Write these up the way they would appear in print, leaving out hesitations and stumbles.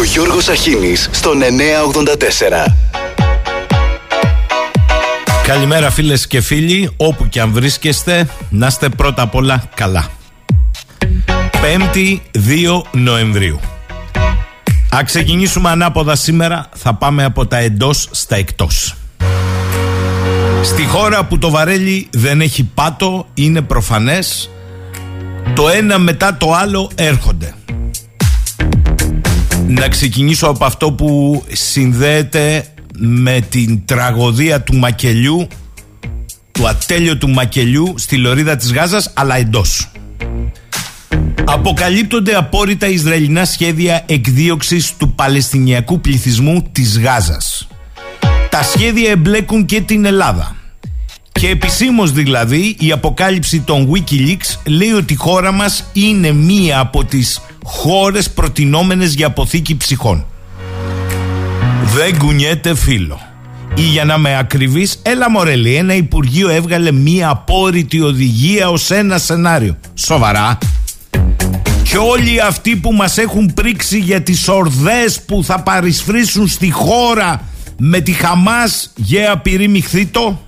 Ο Γιώργος Σαχίνης στον 98,4. Καλημέρα φίλες και φίλοι, όπου και αν βρίσκεστε, να είστε πρώτα απ' όλα καλά. 5η 2 Νοεμβρίου. Αν ξεκινήσουμε ανάποδα σήμερα, θα πάμε από τα εντός στα εκτός. Στη χώρα που το βαρέλι δεν έχει πάτο, είναι προφανές, το ένα μετά το άλλο έρχονται. Να ξεκινήσω από αυτό που συνδέεται με την τραγωδία του μακελιού, του ατέλειωτου μακελιού στη λωρίδα της Γάζας, αλλά εντός. Αποκαλύπτονται απόρριτα ισραηλινά σχέδια εκδίωξης του παλαιστινιακού πληθυσμού της Γάζας. Τα σχέδια εμπλέκουν και την Ελλάδα. Και επισήμως δηλαδή η αποκάλυψη των Wikileaks λέει ότι η χώρα μας είναι μία από τις χώρες προτινόμενες για αποθήκη ψυχών. Δεν κουνιέται φίλο. Ή για να με ακριβείς, έλα μωρέλη, ένα υπουργείο έβγαλε μία απόρριτη οδηγία ως ένα σενάριο. Σοβαρά. Και όλοι αυτοί που μας έχουν πρίξει για τις ορδές που θα παρισφρήσουν στη χώρα με τη Χαμάς, γέα πυρήμιχθή το.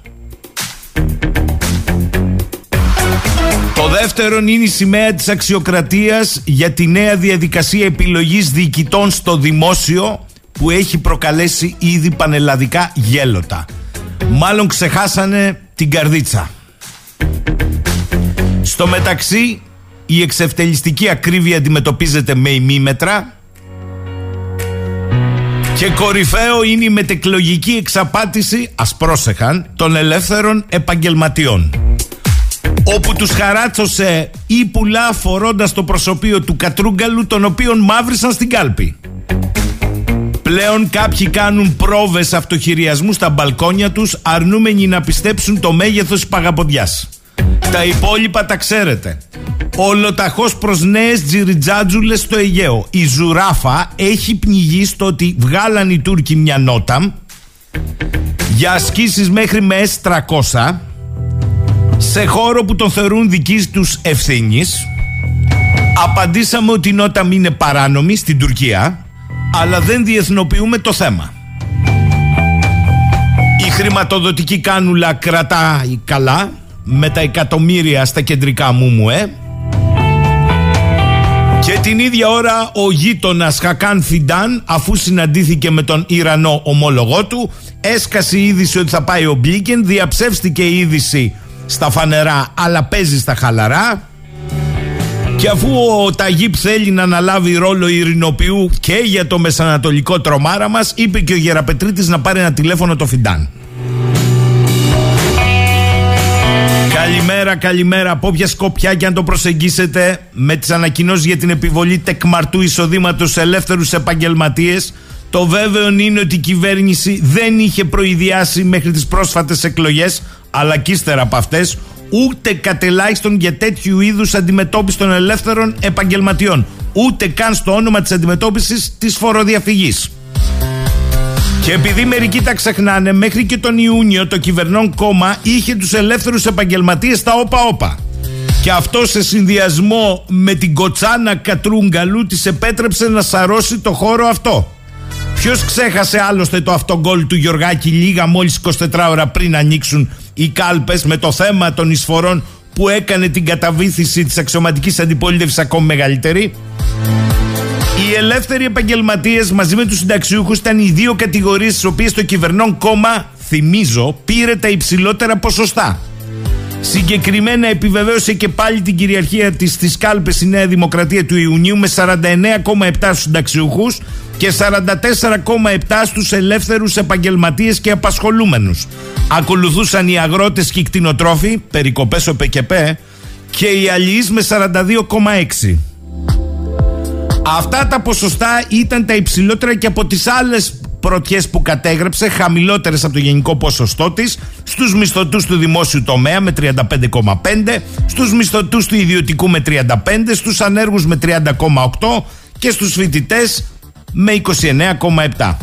Το δεύτερον είναι η σημαία της αξιοκρατίας για τη νέα διαδικασία επιλογής διοικητών στο δημόσιο που έχει προκαλέσει ήδη πανελλαδικά γέλοτα. Μάλλον ξεχάσανε την καρδίτσα. Στο μεταξύ η εξευτελιστική ακρίβεια αντιμετωπίζεται με ημίμετρα και κορυφαίο είναι η μετεκλογική εξαπάτηση, ας πρόσεχαν, των ελεύθερων επαγγελματιών, όπου τους χαράτσωσε ύπουλα φορώντας το προσωπείο του Κατρούγκαλου, τον οποίον μαύρισαν στην κάλπη. Πλέον κάποιοι κάνουν πρόβες αυτοχειριασμού στα μπαλκόνια τους, αρνούμενοι να πιστέψουν το μέγεθος παγαποδιάς. Τα υπόλοιπα τα ξέρετε. Ολοταχώς προς νέες τζιριτζάτζουλες στο Αιγαίο. Η Ζουράφα έχει πνιγεί στο ότι βγάλαν οι Τούρκοι μια νότα για ασκήσεις μέχρι με S300 σε χώρο που τον θεωρούν δικής τους ευθύνης. Απαντήσαμε ότι η νότα μην είναι παράνομη στην Τουρκία, αλλά δεν διεθνοποιούμε το θέμα. Η χρηματοδοτική κάνουλα κρατάει καλά με τα εκατομμύρια στα κεντρικά μουμουέ. Και την ίδια ώρα ο γείτονας Χακάν Φιντάν, αφού συναντήθηκε με τον Ιρανό ομόλογό του, έσκασε η είδηση ότι θα πάει ο Μπλίκεν, διαψεύστηκε η είδηση στα φανερά αλλά παίζει στα χαλαρά. Και αφού ο Ταγίπ θέλει να αναλάβει ρόλο ειρηνοποιού και για το μεσανατολικό τρομάρα μας, είπε και ο Γεραπετρίτης να πάρει ένα τηλέφωνο το Φιντάν. Καλημέρα. Από όποια σκοπιά και αν το προσεγγίσετε, με τις ανακοινώσεις για την επιβολή τεκμαρτού εισοδήματος σε ελεύθερους επαγγελματίες, το βέβαιο είναι ότι η κυβέρνηση δεν είχε προειδιάσει μέχρι τις πρόσφατες εκλογές, αλλά και ύστερα από αυτές, ούτε κατ' ελάχιστον για τέτοιου είδους αντιμετώπιση των ελεύθερων επαγγελματιών, ούτε καν στο όνομα της αντιμετώπισης της φοροδιαφυγής. Και επειδή μερικοί τα ξεχνάνε, μέχρι και τον Ιούνιο το κυβερνών κόμμα είχε τους ελεύθερους επαγγελματίες στα όπα-όπα. Και αυτό σε συνδυασμό με την κοτσάνα Κατρούγκαλου της επέτρεψε να σαρώσει το χώρο αυτό. Ποιος ξέχασε άλλωστε το αυτογκόλ του Γιωργάκη λίγα μόλις 24 ώρα πριν ανοίξουν οι κάλπες, με το θέμα των εισφορών που έκανε την καταβήθηση της αξιωματικής αντιπολίτευσης ακόμη μεγαλύτερη. Οι ελεύθεροι επαγγελματίες μαζί με τους συνταξιούχους ήταν οι δύο κατηγορίες στις οποίες το κυβερνών κόμμα, θυμίζω, πήρε τα υψηλότερα ποσοστά. Συγκεκριμένα επιβεβαίωσε και πάλι την κυριαρχία της στις κάλπες η Νέα Δημοκρατία του Ιουνίου με 49,7 στους συνταξιούχους και 44,7 στους ελεύθερους επαγγελματίες και απασχολούμενους. Ακολουθούσαν οι αγρότες και οι κτηνοτρόφοι, περικοπές ο ΠΚΠ, και οι αλληλείς με 42,6. Αυτά τα ποσοστά ήταν τα υψηλότερα και από τις άλλες πρωτιές που κατέγραψε, χαμηλότερες από το γενικό ποσοστό της, στους μισθωτούς του δημόσιου τομέα με 35,5, στους μισθωτούς του ιδιωτικού με 35, στους ανέργους με 30,8 και στους φοιτητές με 29,7.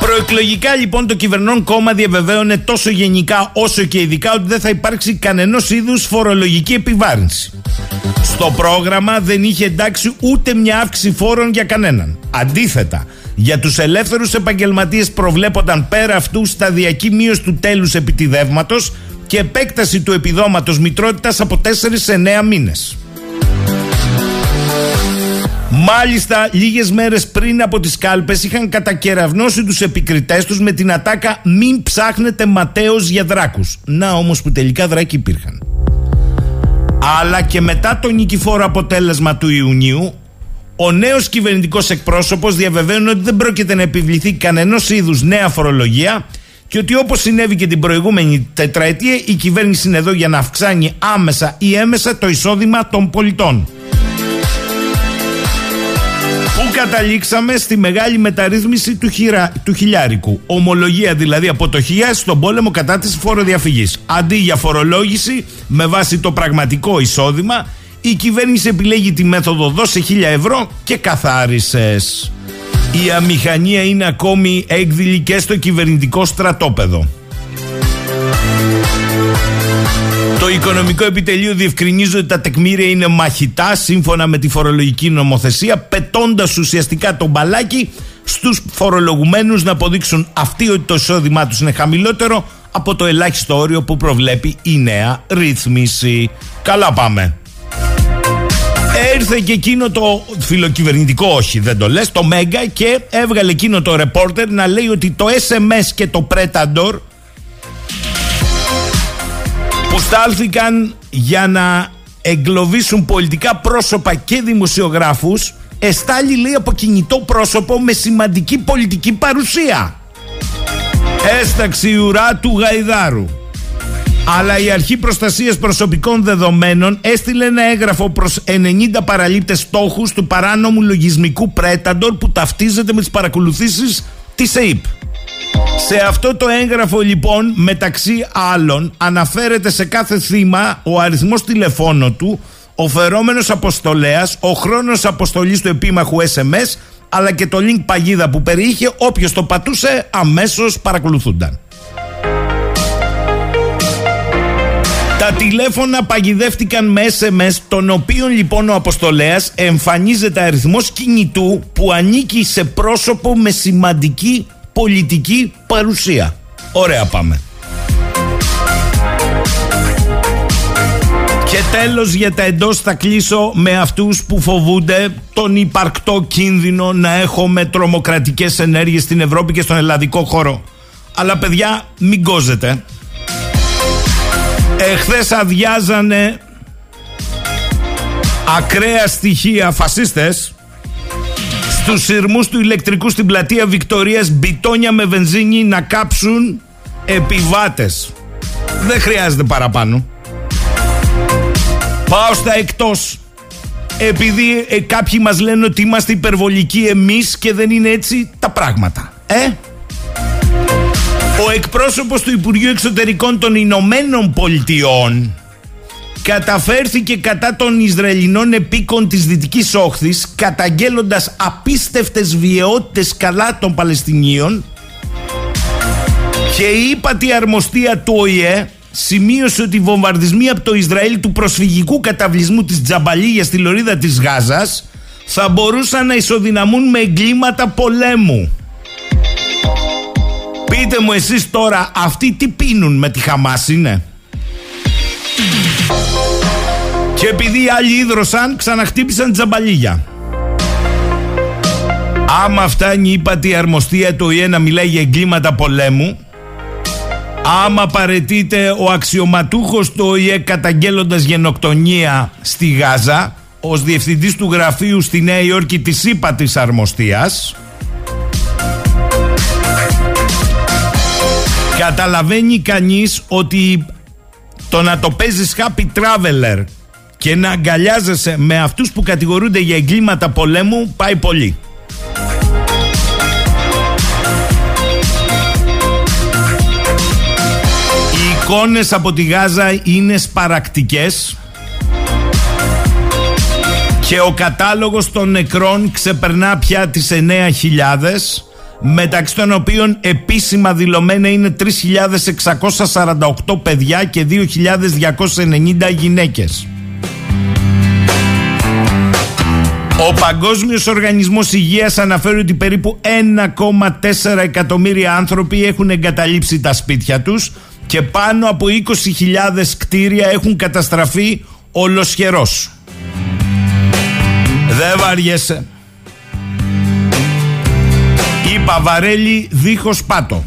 Προεκλογικά λοιπόν το κυβερνών κόμμα διαβεβαίωνε τόσο γενικά όσο και ειδικά ότι δεν θα υπάρξει κανενός είδους φορολογική επιβάρυνση. Στο πρόγραμμα δεν είχε εντάξει ούτε μια αύξηση φόρων για κανέναν. Αντίθετα, για τους ελεύθερους επαγγελματίες προβλέπονταν πέρα αυτού σταδιακή μείωση του τέλους επιτιδεύματος και επέκταση του επιδόματος μητρότητας από 4 σε 9 μήνες. Μάλιστα, λίγες μέρες πριν από τις κάλπες είχαν κατακεραυνώσει τους επικριτές τους με την ατάκα «Μην ψάχνετε ματέως για δράκους». Να όμως που τελικά δράκοι υπήρχαν. Αλλά και μετά το νικηφόρο αποτέλεσμα του Ιουνίου, ο νέος κυβερνητικός εκπρόσωπος διαβεβαίωνε ότι δεν πρόκειται να επιβληθεί κανενός είδους νέα φορολογία και ότι όπως συνέβη και την προηγούμενη τετραετία, η κυβέρνηση είναι εδώ για να αυξάνει άμεσα ή έμεσα το εισόδημα των πολιτών. Πού καταλήξαμε? Στη μεγάλη μεταρρύθμιση του χιλιάρικου. Ομολογία δηλαδή αποτοχία στον πόλεμο κατά της φοροδιαφυγής. Αντί για φορολόγηση με βάση το πραγματικό εισόδημα, η κυβέρνηση επιλέγει τη μέθοδο «δώσε 1.000 ευρώ και καθάρισες». Η αμηχανία είναι ακόμη έκδηλη και στο κυβερνητικό στρατόπεδο. Το Οικονομικό Επιτελείο διευκρινίζει ότι τα τεκμήρια είναι μαχητά σύμφωνα με τη φορολογική νομοθεσία, πετώντας ουσιαστικά τον μπαλάκι στους φορολογουμένους να αποδείξουν αυτοί ότι το εισόδημά τους είναι χαμηλότερο από το ελάχιστο όριο που προβλέπει η νέα ρύθμιση. Καλά πάμε. Ήρθε και εκείνο το φιλοκυβερνητικό, όχι δεν το λες, το Μέγκα, και έβγαλε εκείνο το ρεπόρτερ να λέει ότι το SMS και το Predator που στάλθηκαν για να εγκλωβίσουν πολιτικά πρόσωπα και δημοσιογράφους εστάλει, λέει, από κινητό πρόσωπο με σημαντική πολιτική παρουσία. Έσταξε η ουρά του γαϊδάρου. Αλλά η Αρχή Προστασίας Προσωπικών Δεδομένων έστειλε ένα έγγραφο προς 90 παραλήπτες στόχους του παράνομου λογισμικού Πρέταντορ που ταυτίζεται με τις παρακολουθήσεις της ΕΥΠ. Σε αυτό το έγγραφο, λοιπόν, μεταξύ άλλων, αναφέρεται σε κάθε θύμα ο αριθμός τηλεφώνου του, ο φερόμενος αποστολέας, ο χρόνος αποστολής του επίμαχου SMS, αλλά και το link παγίδα που περιείχε. Όποιος το πατούσε αμέσως παρακολουθούνταν. Τα τηλέφωνα παγιδεύτηκαν με SMS, των οποίων λοιπόν ο αποστολέας εμφανίζεται αριθμός κινητού που ανήκει σε πρόσωπο με σημαντική πολιτική παρουσία. Ωραία πάμε. Και τέλος, για τα εντός θα κλείσω με αυτούς που φοβούνται τον υπαρκτό κίνδυνο να έχουμε τρομοκρατικές ενέργειες στην Ευρώπη και στον ελλαδικό χώρο. Αλλά παιδιά, μην κόζετε. Εχθές αδειάζανε ακραία στοιχεία φασίστες στους σειρμούς του ηλεκτρικού στην πλατεία Βικτορίας, μπιτόνια με βενζίνη να κάψουν επιβάτες. Δεν χρειάζεται παραπάνω. Πάω στα εκτός. Επειδή κάποιοι μας λένε ότι είμαστε υπερβολικοί εμείς και δεν είναι έτσι τα πράγματα. Ο εκπρόσωπος του Υπουργείου Εξωτερικών των Ηνωμένων Πολιτειών καταφέρθηκε κατά των Ισραηλινών επίκων της Δυτικής Όχθης, καταγγέλλοντας απίστευτες βιαιότητες καλά των Παλαιστινίων, και η ύπατη αρμοστία του ΟΗΕ σημείωσε ότι οι βομβαρδισμοί από το Ισραήλ του προσφυγικού καταβλισμού της Τζαμπαλίγια στη λωρίδα της Γάζας θα μπορούσαν να ισοδυναμούν με εγκλήματα πολέμου. Πείτε μου εσείς τώρα, αυτοί τι πίνουν? Με τη Χαμάς είναι? Και επειδή οι άλλοι ίδρωσαν, ξαναχτύπησαν Τζαμπαλίγια. Άμα φτάνει η ύπατη αρμοστία του ΟΗΕ να μιλάει για εγκλήματα πολέμου, άμα παρετείται ο αξιωματούχος του ΟΗΕ καταγγέλλοντας γενοκτονία στη Γάζα ως διευθυντής του γραφείου στη Νέα Υόρκη της ύπατης αρμοστίας, καταλαβαίνει κανείς ότι το να το παίζεις happy traveler και να αγκαλιάζεσαι με αυτούς που κατηγορούνται για εγκλήματα πολέμου πάει πολύ. Οι εικόνες από τη Γάζα είναι σπαρακτικές και ο κατάλογος των νεκρών ξεπερνά πια τις 9.000, μεταξύ των οποίων επίσημα δηλωμένα είναι 3.648 παιδιά και 2.290 γυναίκες. Ο Παγκόσμιος Οργανισμός Υγείας αναφέρει ότι περίπου 1,4 εκατομμύρια άνθρωποι έχουν εγκαταλείψει τα σπίτια τους και πάνω από 20.000 κτίρια έχουν καταστραφεί ολοσχερός. Δεν βαριέσαι. Η Παβαρέλη δίχως πάτο.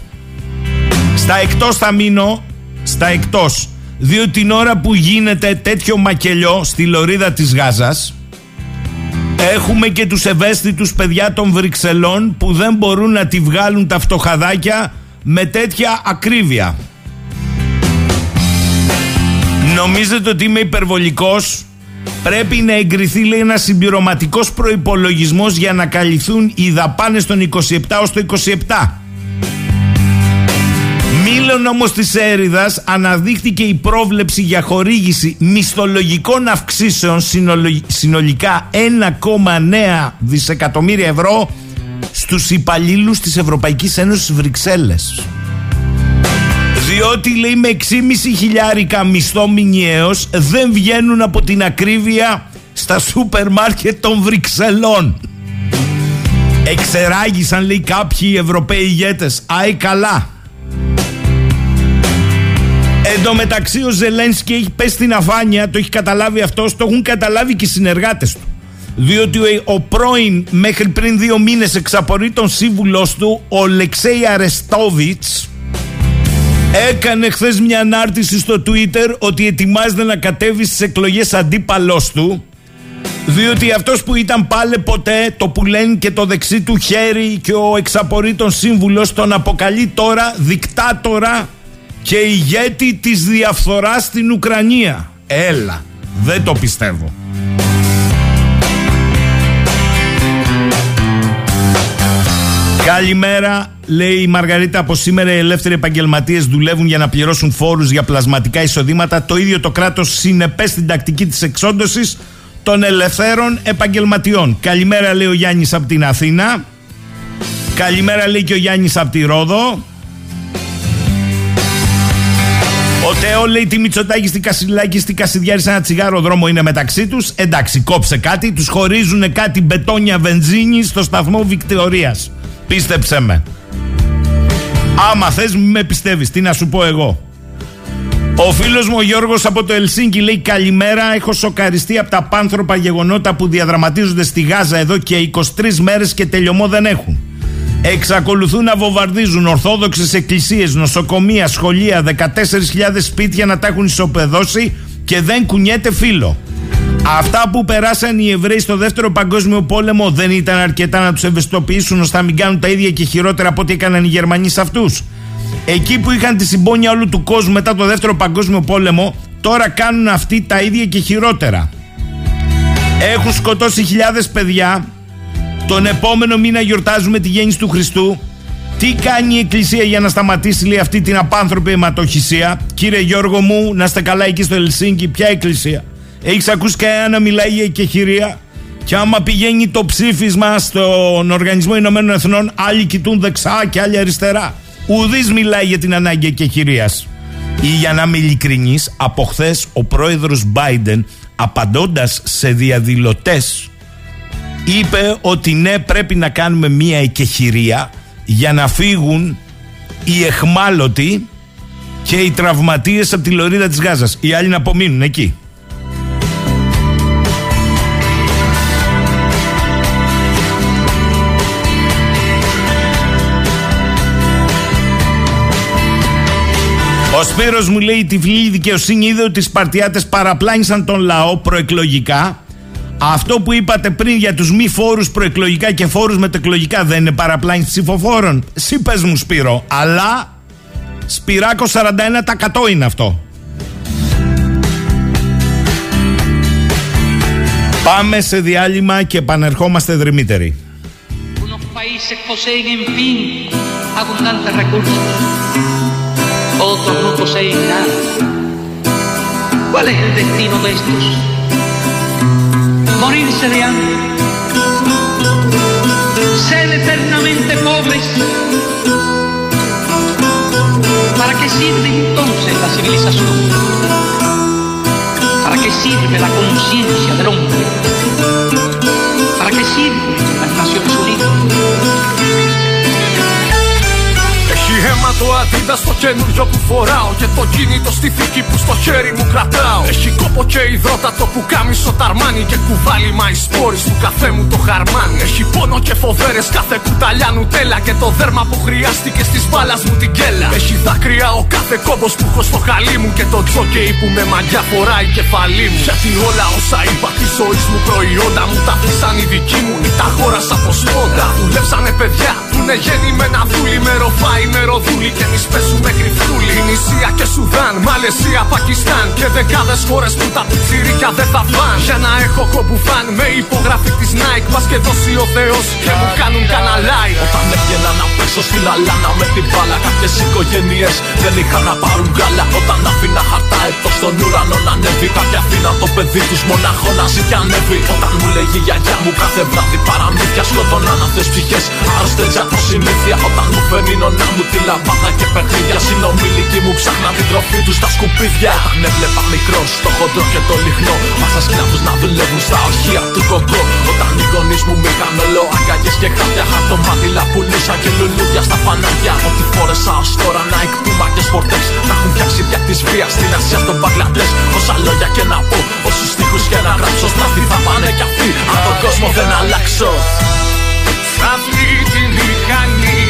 Στα εκτός θα μείνω, στα εκτός, διότι την ώρα που γίνεται τέτοιο μακελιό στη λωρίδα της Γάζας, έχουμε και τους ευαίσθητους παιδιά των Βρυξελών που δεν μπορούν να τη βγάλουν τα φτωχαδάκια με τέτοια ακρίβεια. Νομίζετε ότι είμαι υπερβολικός? Πρέπει να εγκριθεί, λέει, ένας συμπληρωματικός προϋπολογισμός για να καλυφθούν οι δαπάνες των 27 ως το 27. Μήλων όμως της Έριδας αναδείχθηκε η πρόβλεψη για χορήγηση μισθολογικών αυξήσεων συνολικά 1,9 δισεκατομμύρια ευρώ στους υπαλλήλους της Ευρωπαϊκής Ένωσης Βρυξέλλες. Διότι, λέει, με 6.500 μισθό μηνιαίος δεν βγαίνουν από την ακρίβεια στα σούπερ μάρκετ των Βρυξελών. Εξεράγησαν, λέει, κάποιοι Ευρωπαίοι ηγέτες. Άι καλά. Εν τω μεταξύ ο Ζελένσκι έχει πέσει στην αφάνεια, το έχει καταλάβει αυτός, το έχουν καταλάβει και οι συνεργάτες του. Διότι ο πρώην μέχρι πριν 2 μήνες εξαπορεί τον σύμβουλός του, ο Αλεξέη Αρεστόβιτς, έκανε χθες μια ανάρτηση στο Twitter ότι ετοιμάζεται να κατέβει στις εκλογές αντίπαλός του, διότι αυτός που ήταν πάλε ποτέ, το που λένε και το δεξί του χέρι και ο εξαπορείτων σύμβουλος, τον αποκαλεί τώρα δικτάτορα και ηγέτη της διαφθοράς στην Ουκρανία. Έλα, δεν το πιστεύω. Καλημέρα, λέει η Μαργαρίτα. Από σήμερα οι ελεύθεροι επαγγελματίες δουλεύουν για να πληρώσουν φόρους για πλασματικά εισοδήματα. Το ίδιο το κράτος συνεπές στην τακτική της εξόντωσης των ελευθέρων επαγγελματιών. Καλημέρα, λέει ο Γιάννης από την Αθήνα. Καλημέρα, λέει και ο Γιάννης από τη Ρόδο. Ο Τέο, λέει, τη Μητσοτάκη, στη Κασιλάκη, στη Κασιδιάρη, σαν ένα τσιγάρο δρόμο είναι μεταξύ τους. Εντάξει, κόψε κάτι. Τους χωρίζουν κάτι μπετόνια βενζίνη στο σταθμό Βικτωρίας. Πίστεψε με. Άμα θες μη με πιστεύεις, τι να σου πω εγώ. Ο φίλος μου ο Γιώργος από το Ελσίνκι λέει καλημέρα. Έχω σοκαριστεί από τα πάνθρωπα γεγονότα που διαδραματίζονται στη Γάζα εδώ και 23 μέρες και τελειωμό δεν έχουν. Εξακολουθούν να βομβαρδίζουν ορθόδοξες εκκλησίες, νοσοκομεία, σχολεία, 14.000 σπίτια να τα έχουν ισοπεδώσει και δεν κουνιέται φύλλο. Αυτά που περάσαν οι Εβραίοι στο Δεύτερο Παγκόσμιο Πόλεμο δεν ήταν αρκετά να τους ευαισθητοποιήσουν ώστε να μην κάνουν τα ίδια και χειρότερα από ό,τι έκαναν οι Γερμανοί σε αυτούς. Εκεί που είχαν τη συμπόνια όλου του κόσμου μετά το Δεύτερο Παγκόσμιο Πόλεμο, τώρα κάνουν αυτοί τα ίδια και χειρότερα. Έχουν σκοτώσει χιλιάδες παιδιά. Τον επόμενο μήνα γιορτάζουμε τη γέννηση του Χριστού. Τι κάνει η Εκκλησία για να σταματήσει, λέει, αυτή την απάνθρωπη αιματοχυσία? Κύριε Γιώργο μου, να είστε καλά εκεί στο Ελσίνκι, ποια Εκκλησία? Έχεις ακούσει κανένα να μιλάει για εκεχηρία? Και άμα πηγαίνει το ψήφισμα στον Οργανισμό Ηνωμένων Εθνών, άλλοι κοιτούν δεξιά και άλλοι αριστερά. Ουδής μιλάει για την ανάγκη εκεχηρίας. Ή για να είμαι ειλικρινής, από χθες ο πρόεδρος Biden, απαντώντας σε διαδηλωτές, είπε ότι ναι, πρέπει να κάνουμε μία εκεχηρία για να φύγουν οι αιχμάλωτοι και οι τραυματίες από τη λωρίδα της Γάζας. Οι άλλοι να απομείνουν εκεί. Ο Σπύρος μου λέει η τυφλή δικαιοσύνη είδε ότι οι Σπαρτιάτες παραπλάνησαν τον λαό προεκλογικά. Αυτό που είπατε πριν για τους μη φόρους προεκλογικά και φόρους μετεκλογικά δεν είναι παραπλάνηση ψηφοφόρων? Συ πες μου Σπύρο, αλλά Σπυράκο 41% είναι αυτό. Πάμε σε διάλειμμα και επανερχόμαστε δρυμύτεροι. Otros no poseen nada. ¿Cuál es el destino de estos? Morirse de hambre, ser eternamente pobres. ¿Para qué sirve entonces la civilización? ¿Para qué sirve la conciencia del hombre? ¿Para Κοντά στο καινούριο που φοράω και το κίνητο στη θήκη που στο χέρι μου κρατάω. Έχει κόπο και υδρότατο που κάμισο ταρμάνι και κουβάλι μα οι σπόρες του καφέ μου το χαρμάνι. Έχει πόνο και φοβέρες κάθε κουταλιά νουτέλα και το δέρμα που χρειάστηκε στις μπάλας μου την κέλα. Έχει δάκρυα ο κάθε κόμπος που έχω στο χαλί μου και το τζόκεϊ που με μαγιά φοράει κεφαλή μου. Γιατί όλα όσα είπα τη ζωή μου προϊόντα μου τα πλήσαν οι δικοί μου ή τα χώρασα από σπόντα. Δουλέψανε παιδιά που είναι γέννη με ένα δούλι, με ροφάει νεροδούλι και εμείς πέσουμε κρυφτούλι. Νησία και Σουδάν, Μαλαισία, Πακιστάν και δεκάδες χώρες που τα πιτσιρίκια δεν θα φαν. Για να έχω κομπουφάν με υπογραφή της Nike μας και δώσει ο Θεός και μου κάνουν κανένα like. Όταν έβγαινα να παίξω στη λαλάνα με την μπάλα, κάποιες οικογένειες δεν είχαν να πάρουν γάλα. Όταν άφηνα χαρτά έτω στον ουρανό να ανέβει, κάποιοι αφήναν το παιδί τους μονάχο να ζει και ανέβει. Όταν μου λέγει η γιαγιά μου κάθε βράδυ παραμύθια, σκοτώναν αυτές ψυχές άρρωστες από συνήθεια. Όταν μου φέρνει η νονά μου τη λαμπάδα και παιχνίδια, συνομιλικοί μου ψάχναν την τροφή τους στα σκουπίδια. Όταν έβλεπα μικρό στο χοντρό και το λιχνό, μα σαν σκλάβους να δουλεύουν στα ορχεία του κοκκό. Όταν οι γονείς μου μήκαν όλο αγκαγιές και χαρτιά, χαρτομάτιλα πουλούσα και λουλούδια στα φανάρια. Ό,τι φόρεσα ως τώρα να εκπούμα και σπορτές, να έχουν φτιάξει πια της βίας στην Ασία στον Μπαγκλαντές. Όσα λόγια και να πω, όσους στίχους και να γράψω, στραφή θα πάνε κι αυτοί, αν τον κόσμο δεν αλλάξω. Σ' αυτή τη μηχανή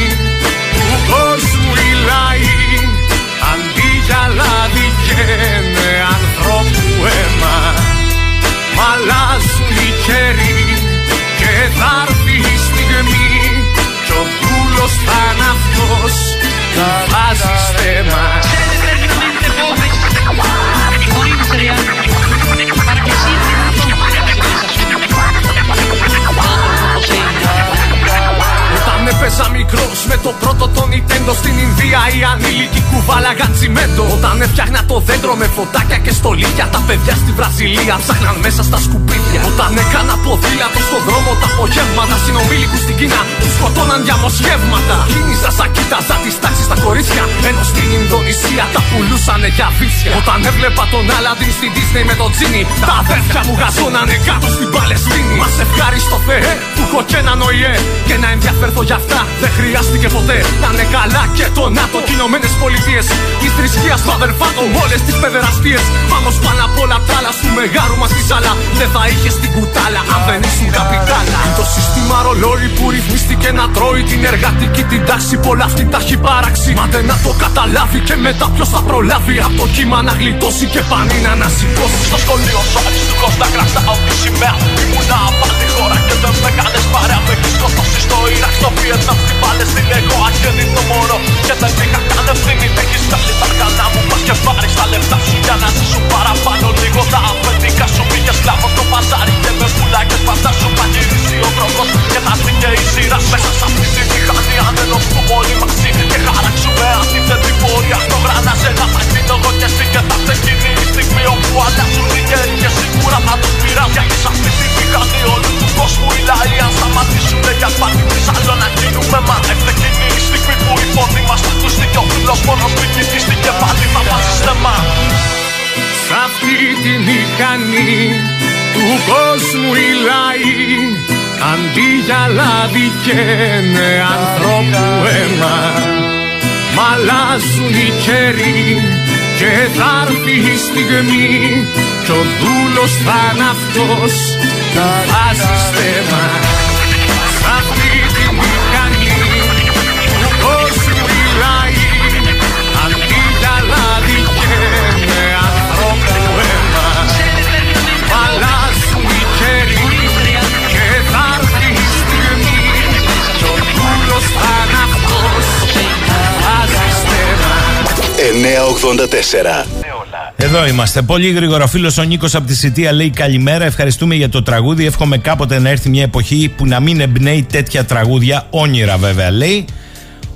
που κόσμου η λαή, αντί για λάδι καίνε ανθρώπου αίμα. Μ' αλλάζουν οι καιροί και θα έρθει η στιγμή κι ο δούλος θα είναι αυτός που βάζει στέμα. Όταν έπαιζα μικρός με το πρώτο το Nintendo στην Ινδία οι ανήλικοι κουβάλαγαν τσιμέντο. Όταν έφτιαχνα το δέντρο με φωτάκια και στολίδια, τα παιδιά στη Βραζιλία ψάχναν μέσα στα σκουπίδια. Όταν έκανα ποδήλατο στον δρόμο τα απογεύματα, συνομήλικους στην Κίνα τους σκοτώναν για μοσχεύματα. Κίνησα σαν κοίταζα τις τάξεις στα κορίτσια, ενώ στην Ινδονησία τα πουλούσανε για βίσια. Όταν έβλεπα τον Αλαντίν στην Disney με τον Τζίνι, τα αδέρφια μου γαζώνανε κάτω στην Παλαιστίνη. Μας ευχαριστώ Θεέ που έχω και έναν ΟΗΕ και να ενδιαφερθώ για αυτά δεν χρειάστηκε ποτέ. Να είναι καλά και το ΝΑΤΟ, Ηνωμένες Πολιτείες, της θρησκείας του αδερφάτου, όλες τις παιδεραστίες. Πάμε πάνω απ' όλα τα άλλα, σου μεγάρου μας τη σάλα. Δεν θα είχες την κουτάλα αν δεν ήσουν καπιτάλα. Το σύστημα ρολόι που ρυθμίστηκε να τρώει την εργατική την τάξη, πολλά αυτή τα έχει παράξει. Μα δεν να το καταλάβει και μετά ποιος θα προλάβει. Από το κύμα να γλιτώσει και πανί να ανασηκώσει. Στο σχολείο σου αντιστοιχώ να κρατάω τη σημαία. Ήμουνα απάντη χώρα και δεν με κάνες παρέα. Με έχεις κόστοση στο Ιράκ, στο Βιετνάμ, στην Παλαιστίνη. Εγώ αγέννητο μωρό και δεν είχα καν ευθύνη. Έχεις βγάλει τα αργανά μου, πας και πάρεις τα λεφτά σου για να ζεις σου παραπάνω λίγο. Τα αφεντικά σου πήγες σκλάβο στο παζάρι και με πουλάκες πάντα σου θα γυρίσει ο δρόμος και θα δει και η σειρά μέσα σ' αυτή τη μηχανή. Ανέλος που όλοι μαζί και χαράξουμε αντίθετη πορεία στο γρανάζ. Ένα θα γίνω εγώ και εσύ και θα ξεκινεί η στιγμή όπου αλλάζουν οι καιροί και σίγουρα θα τους πειράζει. Γιατί σ' αυτή τη μηχανή όλου του κόσμου οι λαοί αν σταματήσουν για σπάτη της άλλο να γίνουμε μα ευτεκίνη η στιγμή που η φωνή μας θα τους δει. Φίλος μόνος μην κοιτήστηκε πάλι θα βάζεις στεμά. Σ' αυτή τη μηχανή του κόσμου οι λαοί, αντί για λάδι καίνε ανθρώπου αίμα. Μ' αλλάζουν οι καιροί και θα έρθει η στιγμή κι ο δούλος θα είναι αυτός θα βάζει στεμά. Σ' αυτή τη μηχανή του κόσμου οι λαοί, εδώ είμαστε. Πολύ γρήγορα, φίλος ο Νίκος από τη Σιτία λέει καλημέρα. Ευχαριστούμε για το τραγούδι. Εύχομαι κάποτε να έρθει μια εποχή που να μην εμπνέει τέτοια τραγούδια. Όνειρα, βέβαια, λέει.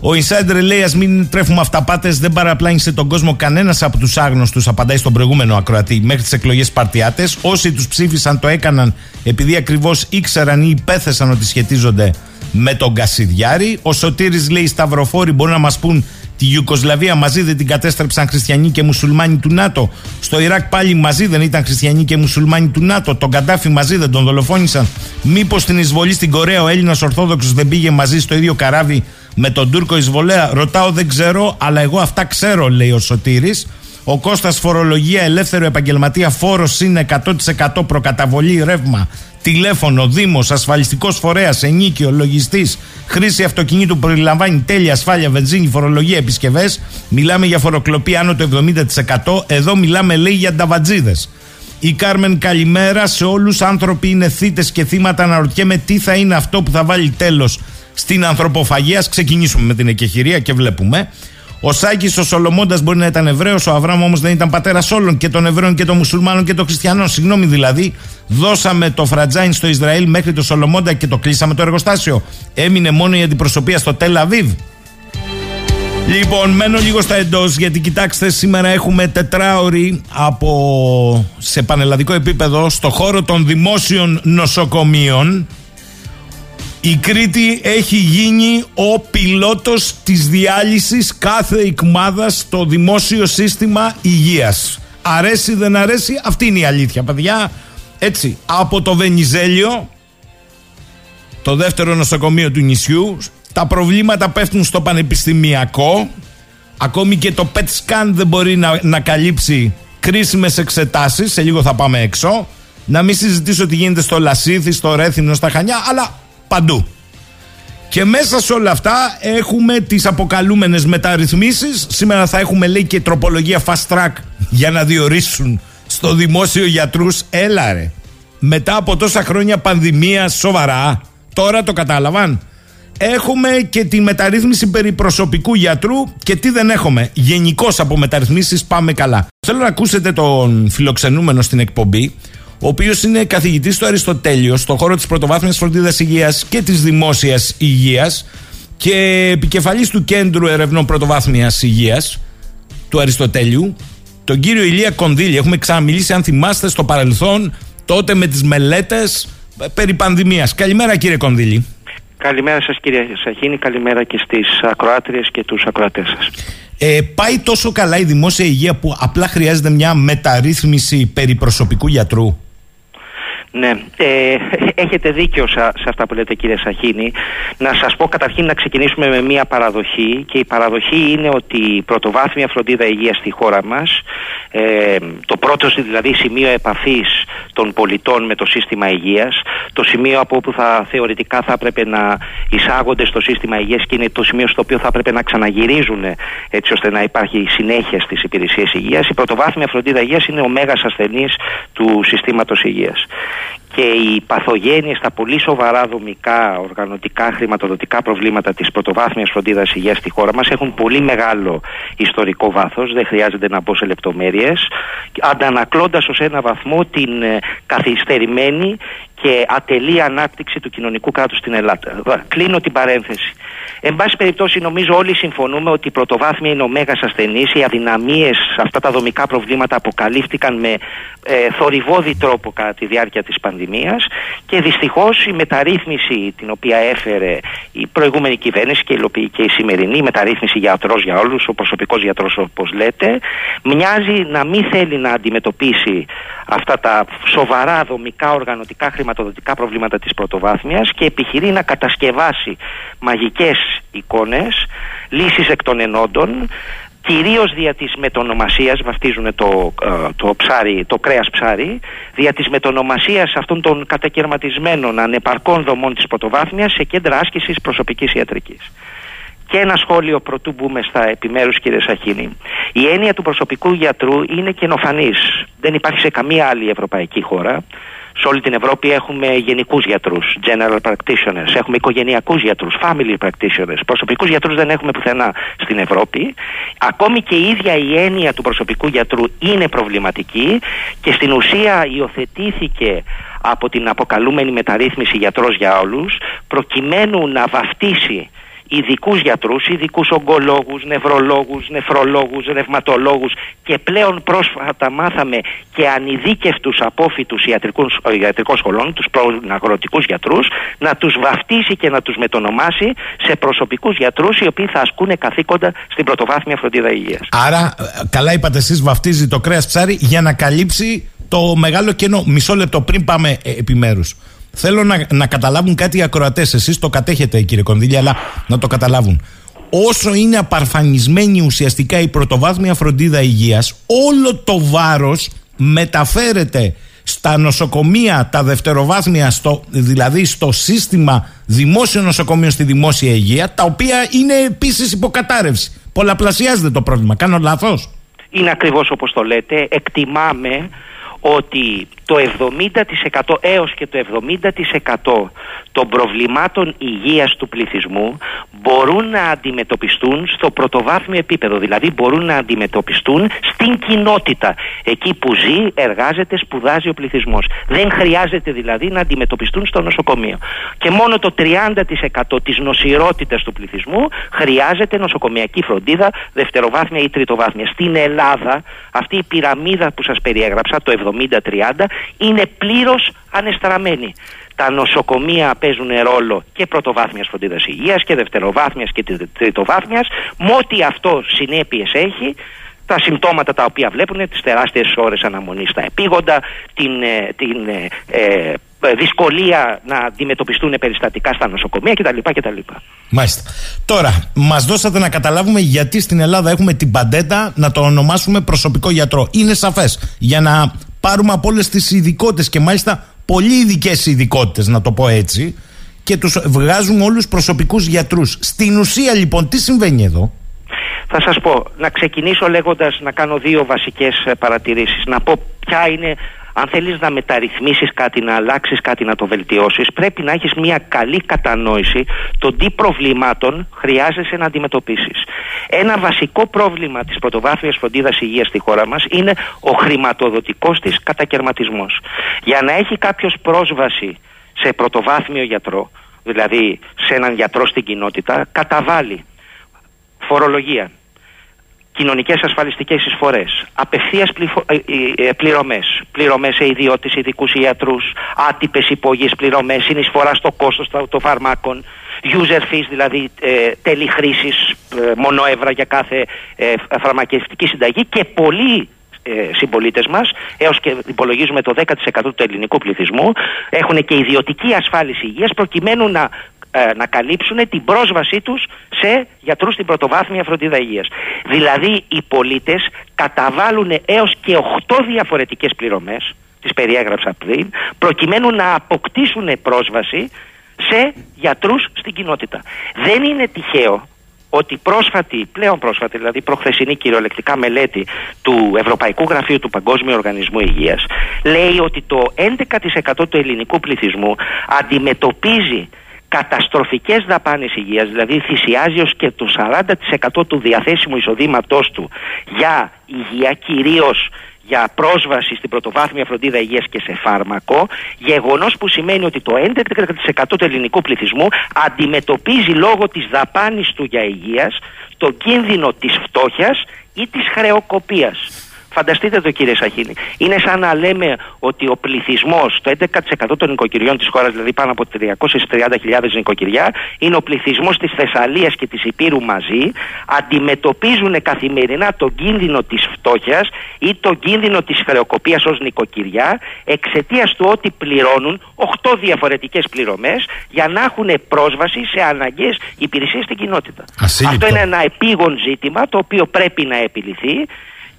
Ο Insider λέει: ας μην τρέφουμε αυταπάτες, δεν παραπλάνησε τον κόσμο κανένας από τους άγνωστους. Απαντάει στον προηγούμενο ακροατή. Μέχρι τις εκλογές παρτιάτες. Όσοι τους ψήφισαν το έκαναν επειδή ακριβώς ήξεραν ή υπέθεσαν ότι σχετίζονται με τον Κασιδιάρη. Ο Σωτήρης λέει: σταυροφόροι μπορούν να μας πούν. Τη Ιουγκοσλαβία μαζί δεν την κατέστρεψαν χριστιανοί και μουσουλμάνοι του ΝΑΤΟ. Στο Ιράκ πάλι μαζί δεν ήταν χριστιανοί και μουσουλμάνοι του ΝΑΤΟ. Τον Καντάφη μαζί δεν τον δολοφόνησαν. Μήπως την εισβολή στην Κορέα ο Έλληνας Ορθόδοξος δεν πήγε μαζί στο ίδιο καράβι με τον Τούρκο εισβολέα? Ρωτάω, δεν ξέρω, αλλά εγώ αυτά ξέρω, λέει ο Σωτήρης. Ο Κώστας, φορολογία, ελεύθερο επαγγελματία, φόρος είναι 100%, προκαταβολή, ρεύμα, τηλέφωνο, δήμος, ασφαλιστικός φορέας, ενίκιο, λογιστής, χρήση αυτοκινήτου περιλαμβάνει τέλη, ασφάλεια, βενζίνη, φορολογία, επισκευές. Μιλάμε για φοροκλοπή άνω του 70%. Εδώ μιλάμε, λέει, για νταβατζίδες. Η Κάρμεν, καλημέρα σε όλους. Άνθρωποι είναι θύτες και θύματα. Αναρωτιέμαι τι θα είναι αυτό που θα βάλει τέλος στην ανθρωποφαγία. Ας ξεκινήσουμε με την εκεχηρία και βλέπουμε. Ο Σάκης, ο Σολομώντας μπορεί να ήταν Εβραίος, ο Αβραάμ όμως δεν ήταν πατέρας όλων, και των Εβραίων και των Μουσουλμάνων και των Χριστιανών. Συγγνώμη δηλαδή, δώσαμε το Φρατζάιν στο Ισραήλ μέχρι το Σολομώντα και το κλείσαμε το εργοστάσιο. Έμεινε μόνο η αντιπροσωπεία στο Τελ Αβίβ. Λοιπόν, μένω λίγο στα εντός, γιατί κοιτάξτε, σήμερα έχουμε τετράωρη σε πανελλαδικό επίπεδο στο χώρο των δημόσιων νοσοκομείων. Η Κρήτη έχει γίνει ο πιλότος της διάλυσης κάθε εικμάδας στο δημόσιο σύστημα υγείας. Αρέσει, δεν αρέσει, αυτή είναι η αλήθεια, παιδιά. Έτσι, από το Βενιζέλιο, το δεύτερο νοσοκομείο του νησιού, τα προβλήματα πέφτουν στο πανεπιστημιακό. Ακόμη και το PET scan δεν μπορεί να καλύψει κρίσιμες εξετάσεις. Σε λίγο θα πάμε έξω. Να μην συζητήσω τι γίνεται στο Λασίθι, στο Ρέθινο, στα Χανιά, αλλά παντού. Και μέσα σε όλα αυτά έχουμε τις αποκαλούμενες μεταρρυθμίσεις. Σήμερα θα έχουμε, λέει, και τροπολογία fast track για να διορίσουν στο δημόσιο γιατρούς. Έλα ρε, μετά από τόσα χρόνια πανδημία, σοβαρά, τώρα το κατάλαβαν. Έχουμε και τη μεταρρύθμιση περί προσωπικού γιατρού. Και τι δεν έχουμε? Γενικώς από μεταρρυθμίσεις πάμε καλά. Θέλω να ακούσετε τον φιλοξενούμενο στην εκπομπή, ο οποίος είναι καθηγητής στο Αριστοτέλειο, στον χώρο της πρωτοβάθμιας φροντίδας υγείας και της δημόσιας υγείας και επικεφαλής του Κέντρου Ερευνών Πρωτοβάθμιας Υγείας του Αριστοτέλειου, τον κύριο Ηλία Κονδύλη. Έχουμε ξαναμιλήσει, αν θυμάστε, στο παρελθόν, τότε με τις μελέτες περί πανδημίας. Καλημέρα, κύριε Κονδύλη. Καλημέρα σας, κύριε Σαχίνη, καλημέρα και στις ακροάτριες και τους ακροατές σας. Πάει τόσο καλά η δημόσια υγεία που απλά χρειάζεται μια μεταρρύθμιση περί προσωπικού γιατρού? Ναι, έχετε δίκιο σε αυτά που λέτε, κύριε Σαχίνη. Να σας πω καταρχήν, να ξεκινήσουμε με μία παραδοχή, και η παραδοχή είναι ότι η πρωτοβάθμια φροντίδα υγείας στη χώρα μας, το πρώτο δηλαδή σημείο επαφής των πολιτών με το σύστημα υγείας, το σημείο από όπου θα θεωρητικά θα έπρεπε να εισάγονται στο σύστημα υγείας και είναι το σημείο στο οποίο θα έπρεπε να ξαναγυρίζουν, έτσι ώστε να υπάρχει συνέχεια στις υπηρεσίες υγείας, η πρωτοβάθμια φροντίδα υγείας είναι ο μέγας ασθενής του συστήματος υγείας. Και οι παθογένειες, τα πολύ σοβαρά δομικά, οργανωτικά, χρηματοδοτικά προβλήματα της πρωτοβάθμιας φροντίδας υγείας στη χώρα μας έχουν πολύ μεγάλο ιστορικό βάθος, δεν χρειάζεται να μπω σε λεπτομέρειες, αντανακλώντας ως ένα βαθμό την καθυστερημένη και ατελή ανάπτυξη του κοινωνικού κράτους στην Ελλάδα. Κλείνω την παρένθεση. Εν πάση περιπτώσει, νομίζω όλοι συμφωνούμε ότι η πρωτοβάθμια είναι ο μέγας ασθενής. Οι αδυναμίες, αυτά τα δομικά προβλήματα αποκαλύφθηκαν με θορυβώδη τρόπο κατά τη διάρκεια της πανδημίας και δυστυχώς η μεταρρύθμιση την οποία έφερε η προηγούμενη κυβέρνηση και η σημερινή μεταρρύθμιση γιατρός για όλους, ο προσωπικός γιατρός όπως λέτε, μοιάζει να μην θέλει να αντιμετωπίσει αυτά τα σοβαρά δομικά, οργανωτικά, χρηματοδοτικά προβλήματα της πρωτοβάθμιας και επιχειρεί να κατασκευάσει μαγικές εικόνες, λύσεις εκ των ενόντων, κυρίως δια της μετονομασίας, βαφτίζουν το κρέας ψάρι, δια της μετονομασίας αυτών των κατακαιρματισμένων ανεπαρκών δομών της πρωτοβάθμιας σε κέντρα άσκησης προσωπικής ιατρικής. Και ένα σχόλιο πρωτού μπούμε στα επιμέρους, κύριε Σαχίνη. Η έννοια του προσωπικού γιατρού είναι καινοφανής. Δεν υπάρχει σε καμία άλλη ευρωπαϊκή χώρα. Σε όλη την Ευρώπη έχουμε γενικούς γιατρούς, general practitioners, έχουμε οικογενειακούς γιατρούς, family practitioners. Προσωπικούς γιατρούς δεν έχουμε πουθενά στην Ευρώπη. Ακόμη και η ίδια η έννοια του προσωπικού γιατρού είναι προβληματική και στην ουσία υιοθετήθηκε από την αποκαλούμενη μεταρρύθμιση γιατρός για όλους, προκειμένου να βαφτίσει ειδικούς γιατρούς, ειδικούς ογκολόγους, νευρολόγους, νεφρολόγους, ρευματολόγους και πλέον πρόσφατα μάθαμε και ανειδίκευτους απόφοιτους ιατρικών σχολών, τους προαγροτικούς γιατρούς, να τους βαφτίσει και να τους μετονομάσει σε προσωπικούς γιατρούς οι οποίοι θα ασκούν καθήκοντα στην πρωτοβάθμια φροντίδα υγείας. Άρα, καλά είπατε εσείς, βαφτίζει το κρέας ψάρι για να καλύψει το μεγάλο κενό. Μισό λεπτό πριν πάμε επιμέρους. Θέλω να καταλάβουν κάτι οι ακροατές. Εσείς το κατέχετε, κύριε Κονδύλια, αλλά να το καταλάβουν. Όσο είναι απαρφανισμένη ουσιαστικά η πρωτοβάθμια φροντίδα υγείας, όλο το βάρος μεταφέρεται στα νοσοκομεία, τα δευτεροβάθμια, δηλαδή στο σύστημα δημόσιο νοσοκομείο, στη δημόσια υγεία, τα οποία είναι επίσης υποκατάρρευση. Πολλαπλασιάζεται το πρόβλημα. Κάνω λάθος? Είναι ακριβώς όπως το λέτε. Εκτιμάμε ότι το 70% έως και το 70% των προβλημάτων υγείας του πληθυσμού μπορούν να αντιμετωπιστούν στο πρωτοβάθμιο επίπεδο, δηλαδή μπορούν να αντιμετωπιστούν στην κοινότητα, εκεί που ζει, εργάζεται, σπουδάζει ο πληθυσμός. Δεν χρειάζεται δηλαδή να αντιμετωπιστούν στο νοσοκομείο. Και μόνο το 30% της νοσηρότητας του πληθυσμού χρειάζεται νοσοκομιακή φροντίδα, δευτεροβάθμια ή τριτοβάθμια. Στην Ελλάδα αυτή η πυραμίδα που σας περιέγραψα, το 70-30, είναι πλήρως ανεστραμμένη. Τα νοσοκομεία παίζουν ρόλο και πρωτοβάθμιας φροντίδας υγείας και δευτεροβάθμιας και τριτοβάθμιας, με ό,τι αυτό συνέπειες έχει, τα συμπτώματα τα οποία βλέπουν, τις τεράστιες ώρες αναμονής στα επίγοντα, την δυσκολία να αντιμετωπιστούν περιστατικά στα νοσοκομεία κτλ. Μάλιστα. Τώρα, μας δώσατε να καταλάβουμε γιατί στην Ελλάδα έχουμε την παντέτα να το ονομάσουμε προσωπικό γιατρό. Είναι σαφές. Για να πάρουμε από όλες τις ειδικότητες και μάλιστα πολύ ειδικές ειδικότητες, να το πω έτσι, και τους βγάζουμε όλους προσωπικούς γιατρούς. Στην ουσία λοιπόν, τι συμβαίνει εδώ? Θα σας πω, να ξεκινήσω λέγοντας, να κάνω δύο βασικές παρατηρήσεις. Να πω ποια είναι. Αν θέλεις να μεταρρυθμίσεις κάτι, να αλλάξεις κάτι, να το βελτιώσεις, πρέπει να έχεις μια καλή κατανόηση των τι προβλημάτων χρειάζεσαι να αντιμετωπίσεις. Ένα βασικό πρόβλημα της πρωτοβάθμιας φροντίδας υγείας στη χώρα μας είναι ο χρηματοδοτικός της κατακαιρματισμός. Για να έχει κάποιος πρόσβαση σε πρωτοβάθμιο γιατρό, δηλαδή σε έναν γιατρό στην κοινότητα, καταβάλει φορολογία, κοινωνικές ασφαλιστικές εισφορές, απευθείας πληρωμές σε ιδιώτες, ειδικούς ιατρούς, άτυπες υπόγειες πληρωμές, συνεισφορά στο κόστος των φαρμάκων, user fees, δηλαδή τέλη χρήσης, μονοεύρα για κάθε φαρμακευτική συνταγή, και πολλοί συμπολίτες μας, έως και υπολογίζουμε το 10% του ελληνικού πληθυσμού, έχουν και ιδιωτική ασφάλιση υγείας προκειμένου να καλύψουν την πρόσβασή τους σε γιατρούς στην πρωτοβάθμια φροντίδα υγείας. Δηλαδή οι πολίτες καταβάλουν έως και 8 διαφορετικές πληρωμές, τις περιέγραψα πριν, προκειμένου να αποκτήσουν πρόσβαση σε γιατρούς στην κοινότητα. Δεν είναι τυχαίο ότι πλέον πρόσφατη, δηλαδή προχθεσινή κυριολεκτικά μελέτη του Ευρωπαϊκού Γραφείου του Παγκόσμιου Οργανισμού Υγείας λέει ότι το 11% του ελληνικού πληθυσμού αντιμετωπίζει καταστροφικές δαπάνες υγείας, δηλαδή θυσιάζει ως και το 40% του διαθέσιμου εισοδήματός του για υγεία, κυρίως για πρόσβαση στην πρωτοβάθμια φροντίδα υγείας και σε φάρμακο, γεγονός που σημαίνει ότι το 11% του ελληνικού πληθυσμού αντιμετωπίζει λόγω της δαπάνης του για υγείας το κίνδυνο της φτώχειας ή της χρεοκοπίας. Φανταστείτε το, κύριε Σαχίνη. Είναι σαν να λέμε ότι ο πληθυσμός, το 11% των νοικοκυριών της χώρας, δηλαδή πάνω από 330.000 νοικοκυριά, είναι ο πληθυσμός της Θεσσαλίας και της Υπήρου μαζί, αντιμετωπίζουν καθημερινά τον κίνδυνο της φτώχειας ή τον κίνδυνο της χρεοκοπίας ως νοικοκυριά, εξαιτίας του ότι πληρώνουν 8 διαφορετικές πληρωμές για να έχουν πρόσβαση σε αναγκαίες υπηρεσίες στην κοινότητα. Ασύλληπτο. Αυτό είναι ένα επίγον ζήτημα το οποίο πρέπει να επιληθεί.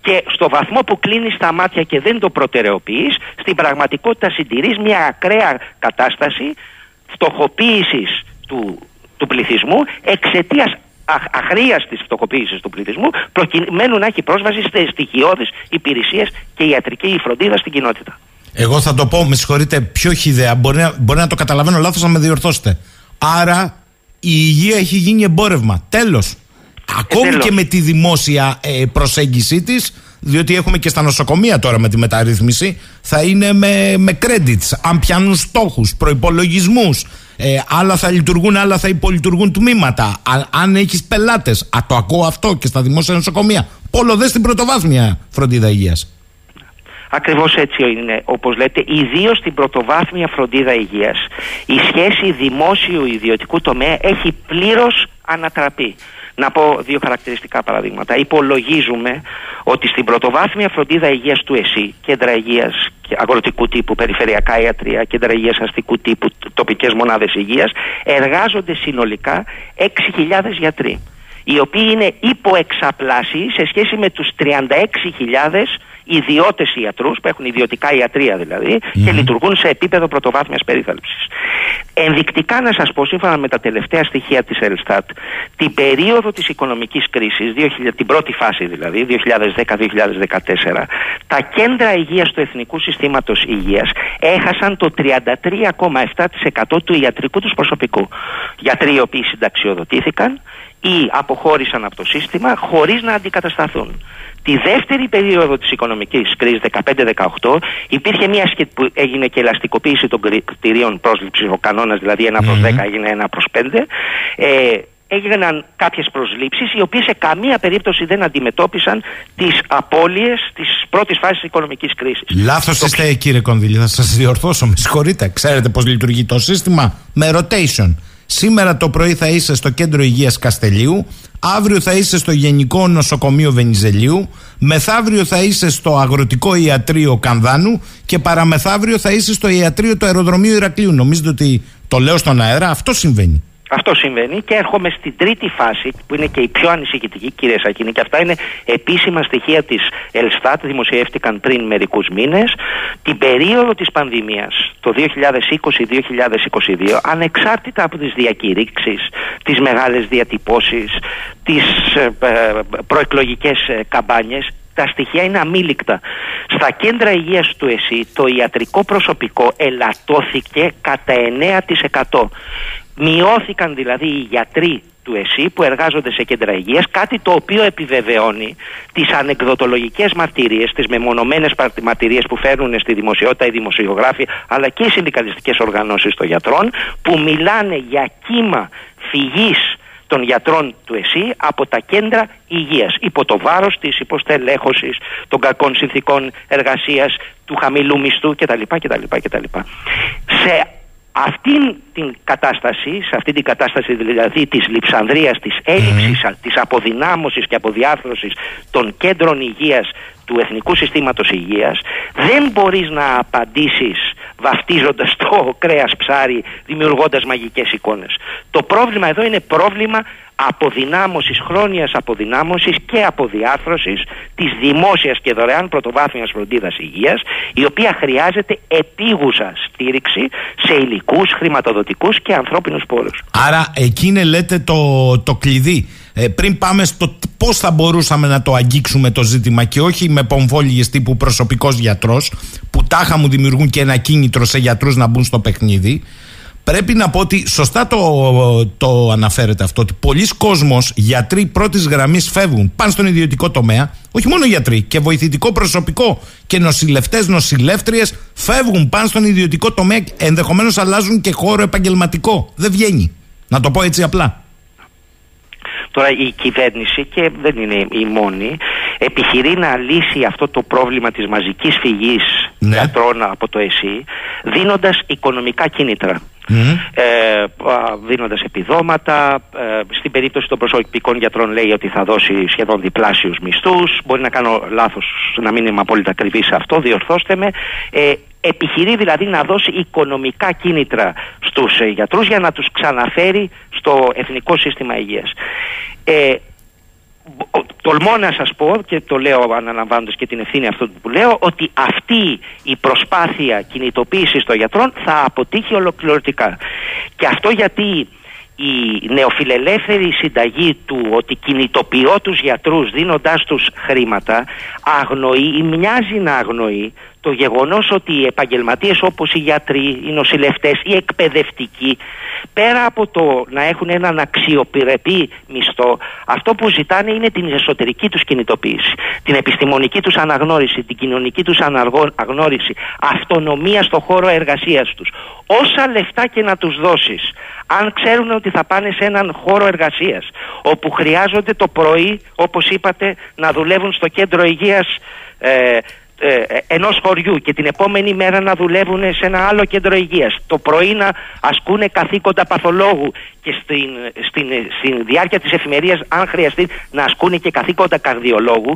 Και στο βαθμό που κλείνεις τα μάτια και δεν το προτεραιοποιείς, στην πραγματικότητα συντηρείς μια ακραία κατάσταση φτωχοποίησης του πληθυσμού, εξαιτίας αχρίαστης φτωχοποίησης του πληθυσμού, προκειμένου να έχει πρόσβαση σε στοιχειώδεις υπηρεσίες και ιατρική φροντίδα στην κοινότητα. Εγώ θα το πω, με συγχωρείτε, πιο χυδαία, μπορεί να το καταλαβαίνω λάθος, να με διορθώσετε. Άρα η υγεία έχει γίνει εμπόρευμα. Τέλος. Ακόμη και με τη δημόσια προσέγγιση της, διότι έχουμε και στα νοσοκομεία τώρα με τη μεταρρύθμιση, θα είναι με credits, αν πιάνουν στόχους, προϋπολογισμούς, άλλα θα λειτουργούν, άλλα θα υπολειτουργούν τμήματα, αν έχεις πελάτες. Το ακούω αυτό και στα δημόσια νοσοκομεία. Πολλοδές στην πρωτοβάθμια φροντίδα υγείας. Ακριβώς έτσι είναι, όπως λέτε. Ιδίως στην πρωτοβάθμια φροντίδα υγείας, η σχέση δημόσιου-ιδιωτικού τομέα έχει πλήρως ανατραπεί. Να πω δύο χαρακτηριστικά παραδείγματα. Υπολογίζουμε ότι στην πρωτοβάθμια φροντίδα υγείας του ΕΣΥ, κέντρα υγείας αγροτικού τύπου, περιφερειακά ιατρία, κέντρα υγείας αστικού τύπου, τοπικές μονάδες υγείας, εργάζονται συνολικά 6.000 γιατροί, οι οποίοι είναι υποεξαπλάσιοι σε σχέση με τους 36.000 ιδιώτες ιατρούς, που έχουν ιδιωτικά ιατρία δηλαδή, και λειτουργούν σε επίπεδο πρωτοβάθμιας περίθαλψης. Ενδεικτικά να σας πω, σύμφωνα με τα τελευταία στοιχεία της Ελστάτ, την περίοδο της οικονομικής κρίσης, την πρώτη φάση δηλαδή, 2010-2014, τα κέντρα υγείας του Εθνικού Συστήματος Υγείας έχασαν το 33,7% του ιατρικού τους προσωπικού. Γιατροί οι οποίοι συνταξιοδοτήθηκαν ή αποχώρησαν από το σύστημα χωρίς να αντικατασταθούν. Τη δεύτερη περίοδο της οικονομικής κρίσης, 15-18, υπήρχε μια σχέση που έγινε και ελαστικοποίηση των κριτηρίων πρόσληψης, ο κανόνας δηλαδή 1/10 έγινε 1/5. Έγιναν κάποιες προσλήψεις, οι οποίες σε καμία περίπτωση δεν αντιμετώπισαν τις απώλειες της πρώτης φάσης της οικονομικής κρίσης. Λάθος είστε, κύριε Κονδύλη, θα σας διορθώσω, με συγχωρείτε. Ξέρετε πώς λειτουργεί το σύστημα? Με rotation. Σήμερα το πρωί θα είσαι στο κέντρο υγείας Καστελίου, αύριο θα είσαι στο Γενικό Νοσοκομείο Βενιζελίου, μεθαύριο θα είσαι στο Αγροτικό Ιατρείο Κανδάνου και παραμεθαύριο θα είσαι στο Ιατρείο του Αεροδρομίου Ηρακλείου. Νομίζετε ότι το λέω στον αέρα? Αυτό συμβαίνει. Αυτό συμβαίνει, και έρχομαι στην τρίτη φάση, που είναι και η πιο ανησυχητική, κύριε Σαχίνη, και αυτά είναι επίσημα στοιχεία της Ελστάτ, δημοσιεύτηκαν πριν μερικούς μήνες. Την περίοδο της πανδημίας, το 2020-2022, ανεξάρτητα από τις διακηρύξεις, τις μεγάλες διατυπώσεις, τις προεκλογικές καμπάνιες, τα στοιχεία είναι αμήλικτα. Στα κέντρα υγείας του ΕΣΥ το ιατρικό προσωπικό ελαττώθηκε κατά 9%. Μειώθηκαν δηλαδή οι γιατροί του ΕΣΥ που εργάζονται σε κέντρα υγείας, κάτι το οποίο επιβεβαιώνει τις ανεκδοτολογικές μαρτυρίες, τις μεμονωμένες μαρτυρίες που φέρνουν στη δημοσιότητα οι δημοσιογράφοι, αλλά και οι συνδικαλιστικές οργανώσεις των γιατρών, που μιλάνε για κύμα φυγής των γιατρών του ΕΣΥ από τα κέντρα υγείας, υπό το βάρος της υποστελέχωσης, των κακών συνθήκων εργασίας, του χαμηλού μισθού κτλ. Σε αυτήν την κατάσταση, δηλαδή της λειψανδρίας, της έλλειψης, της αποδυνάμωσης και αποδιάρθρωσης των κέντρων υγείας του Εθνικού Συστήματος Υγείας, δεν μπορείς να απαντήσεις βαφτίζοντας το κρέας ψάρι, δημιουργώντας μαγικές εικόνες. Το πρόβλημα εδώ είναι πρόβλημα αποδυνάμωσης, χρόνιας αποδυνάμωσης και αποδιάρθρωσης της δημόσιας και δωρεάν πρωτοβάθμιας φροντίδας υγείας, η οποία χρειάζεται επίγουσα στήριξη σε υλικούς, χρηματοδοτικούς και ανθρώπινους πόρους. Άρα εκείνη λέτε το κλειδί. Πριν πάμε στο πώς θα μπορούσαμε να το αγγίξουμε το ζήτημα, και όχι με πομφόλιγες τύπου προσωπικός γιατρός, που τάχα μου δημιουργούν και ένα κίνητρο σε γιατρούς να μπουν στο παιχνίδι, πρέπει να πω ότι σωστά το αναφέρετε αυτό, ότι πολλοί κόσμος, γιατροί πρώτης γραμμής, φεύγουν, πάνε στον ιδιωτικό τομέα. Όχι μόνο γιατροί, και βοηθητικό προσωπικό και νοσηλευτές, νοσηλεύτριες φεύγουν, πάνε στον ιδιωτικό τομέα, ενδεχομένως αλλάζουν και χώρο επαγγελματικό. Δεν βγαίνει. Να το πω έτσι απλά. Τώρα η κυβέρνηση, και δεν είναι η μόνη, επιχειρεί να λύσει αυτό το πρόβλημα της μαζικής φυγής γιατρών από το ΕΣΥ, δίνοντας οικονομικά κίνητρα. Δίνοντας επιδόματα. Στην περίπτωση των προσωπικών γιατρών λέει ότι θα δώσει σχεδόν διπλάσιους μισθούς. Μπορεί να κάνω λάθος, να μην είμαι απόλυτα ακριβής σε αυτό, διορθώστε με. Επιχειρεί δηλαδή να δώσει οικονομικά κίνητρα στους γιατρούς για να τους ξαναφέρει στο Εθνικό Σύστημα Υγείας. Τολμώ να σας πω, και το λέω αναλαμβάνοντας και την ευθύνη αυτού που λέω, ότι αυτή η προσπάθεια κινητοποίησης των γιατρών θα αποτύχει ολοκληρωτικά. Και αυτό γιατί η νεοφιλελεύθερη συνταγή του ότι κινητοποιώ τους γιατρούς δίνοντάς τους χρήματα αγνοεί ή μοιάζει να αγνοεί το γεγονός ότι οι επαγγελματίες όπως οι γιατροί, οι νοσηλευτές, οι εκπαιδευτικοί, πέρα από το να έχουν έναν αξιοπρεπή μισθό, αυτό που ζητάνε είναι την εσωτερική τους κινητοποίηση, την επιστημονική τους αναγνώριση, την κοινωνική τους αναγνώριση, αυτονομία στον χώρο εργασίας τους. Όσα λεφτά και να τους δώσεις, αν ξέρουν ότι θα πάνε σε έναν χώρο εργασίας, όπου χρειάζονται το πρωί, όπως είπατε, να δουλεύουν στο κέντρο υγείας ενός χωριού και την επόμενη μέρα να δουλεύουν σε ένα άλλο κέντρο υγείας, το πρωί να ασκούνε καθήκοντα παθολόγου και στην διάρκεια της εφημερίας, αν χρειαστεί, να ασκούνε και καθήκοντα καρδιολόγου,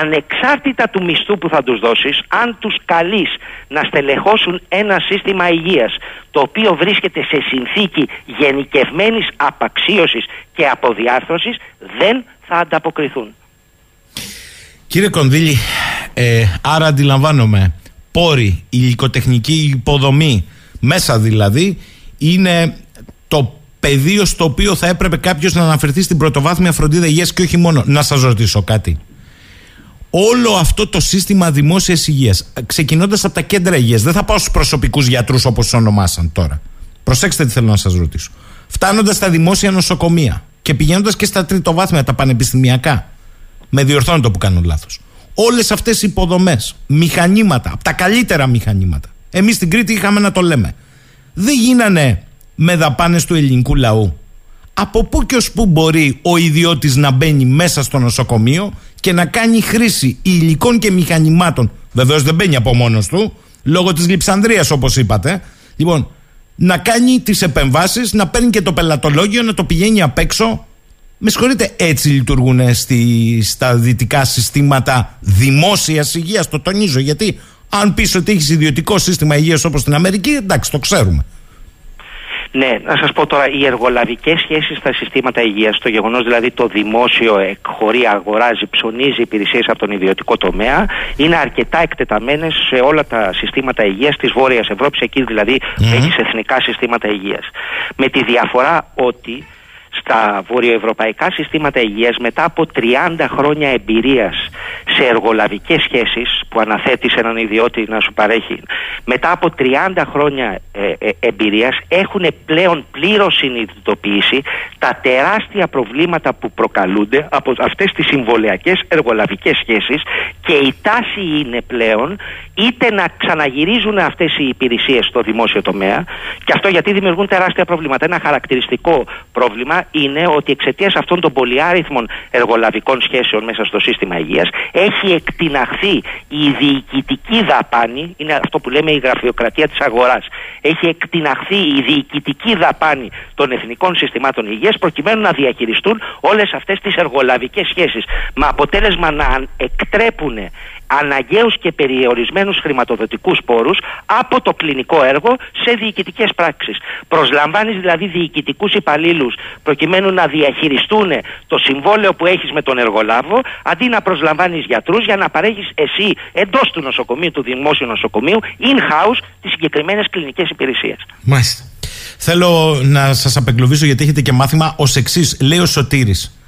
ανεξάρτητα του μισθού που θα τους δώσεις, αν τους καλείς να στελεχώσουν ένα σύστημα υγείας το οποίο βρίσκεται σε συνθήκη γενικευμένης απαξίωσης και αποδιάρθρωσης, δεν θα ανταποκριθούν. Κύριε Κονδύλη, άρα αντιλαμβάνομαι, πόροι, υλικοτεχνική υποδομή, μέσα δηλαδή, είναι το πεδίο στο οποίο θα έπρεπε κάποιος να αναφερθεί στην πρωτοβάθμια φροντίδα υγείας και όχι μόνο. Να σας ρωτήσω κάτι. Όλο αυτό το σύστημα δημόσιας υγείας, ξεκινώντας από τα κέντρα υγείας, δεν θα πάω στους προσωπικούς γιατρούς όπως τους ονομάσαν τώρα. Προσέξτε τι θέλω να σας ρωτήσω. Φτάνοντας στα δημόσια νοσοκομεία και πηγαίνοντας και στα τριτοβάθμια, τα πανεπιστημιακά, με διορθώνετε που κάνω λάθος. Όλες αυτές οι υποδομές, μηχανήματα, από τα καλύτερα μηχανήματα, εμείς στην Κρήτη είχαμε να το λέμε, δεν γίνανε με δαπάνες του ελληνικού λαού. Από πού και ως πού μπορεί ο ιδιώτης να μπαίνει μέσα στο νοσοκομείο και να κάνει χρήση υλικών και μηχανημάτων? Βεβαίως δεν μπαίνει από μόνος του, λόγω της λειψανδρίας όπως είπατε. Λοιπόν, να κάνει τις επεμβάσεις, να παίρνει και το πελατολόγιο, να το πηγαίνει απ' έξω. Με συγχωρείτε, έτσι λειτουργούν στα δυτικά συστήματα δημόσιας υγείας? Το τονίζω, γιατί αν πεις ότι έχεις ιδιωτικό σύστημα υγείας όπως στην Αμερική, εντάξει, το ξέρουμε. Ναι, να σας πω τώρα, οι εργολαβικές σχέσεις στα συστήματα υγείας, το γεγονός δηλαδή το δημόσιο εκχωρεί, αγοράζει, ψωνίζει υπηρεσίες από τον ιδιωτικό τομέα, είναι αρκετά εκτεταμένες σε όλα τα συστήματα υγείας της Βόρειας Ευρώπης, εκεί δηλαδή έχεις εθνικά συστήματα υγείας. Με τη διαφορά ότι στα βορειοευρωπαϊκά συστήματα υγείας, μετά από 30 χρόνια εμπειρίας σε εργολαβικές σχέσεις που αναθέτει σε έναν ιδιώτη να σου παρέχει, μετά από 30 χρόνια εμπειρίας έχουν πλέον πλήρως συνειδητοποιήσει τα τεράστια προβλήματα που προκαλούνται από αυτές τις συμβολιακές εργολαβικές σχέσεις, και η τάση είναι πλέον είτε να ξαναγυρίζουν αυτές οι υπηρεσίες στο δημόσιο τομέα, και αυτό γιατί δημιουργούν τεράστια προβλήματα. Ένα χαρακτηριστικό πρόβλημα είναι ότι εξαιτίας αυτών των πολυάριθμων εργολαβικών σχέσεων μέσα στο σύστημα υγείας έχει εκτιναχθεί η διοικητική δαπάνη, είναι αυτό που λέμε η γραφειοκρατία της αγοράς, έχει εκτιναχθεί η διοικητική δαπάνη των εθνικών συστημάτων υγείας προκειμένου να διαχειριστούν όλες αυτές τις εργολαβικές σχέσεις, με αποτέλεσμα να εκτρέπουν αναγκαίους και περιορισμένους χρηματοδοτικούς πόρους από το κλινικό έργο σε διοικητικές πράξεις. Προσλαμβάνεις δηλαδή διοικητικούς υπαλλήλους προκειμένου να διαχειριστούν το συμβόλαιο που έχεις με τον εργολάβο, αντί να προσλαμβάνεις γιατρούς για να παρέχεις εσύ εντός του νοσοκομείου, του δημόσιου νοσοκομείου, in-house τις συγκεκριμένες κλινικές υπηρεσίες. Μάλιστα. Θέλω να σας απεγκλωβίσω, γιατί έχετε και μάθημα ως εξής. Λέει ο Σωτήρης,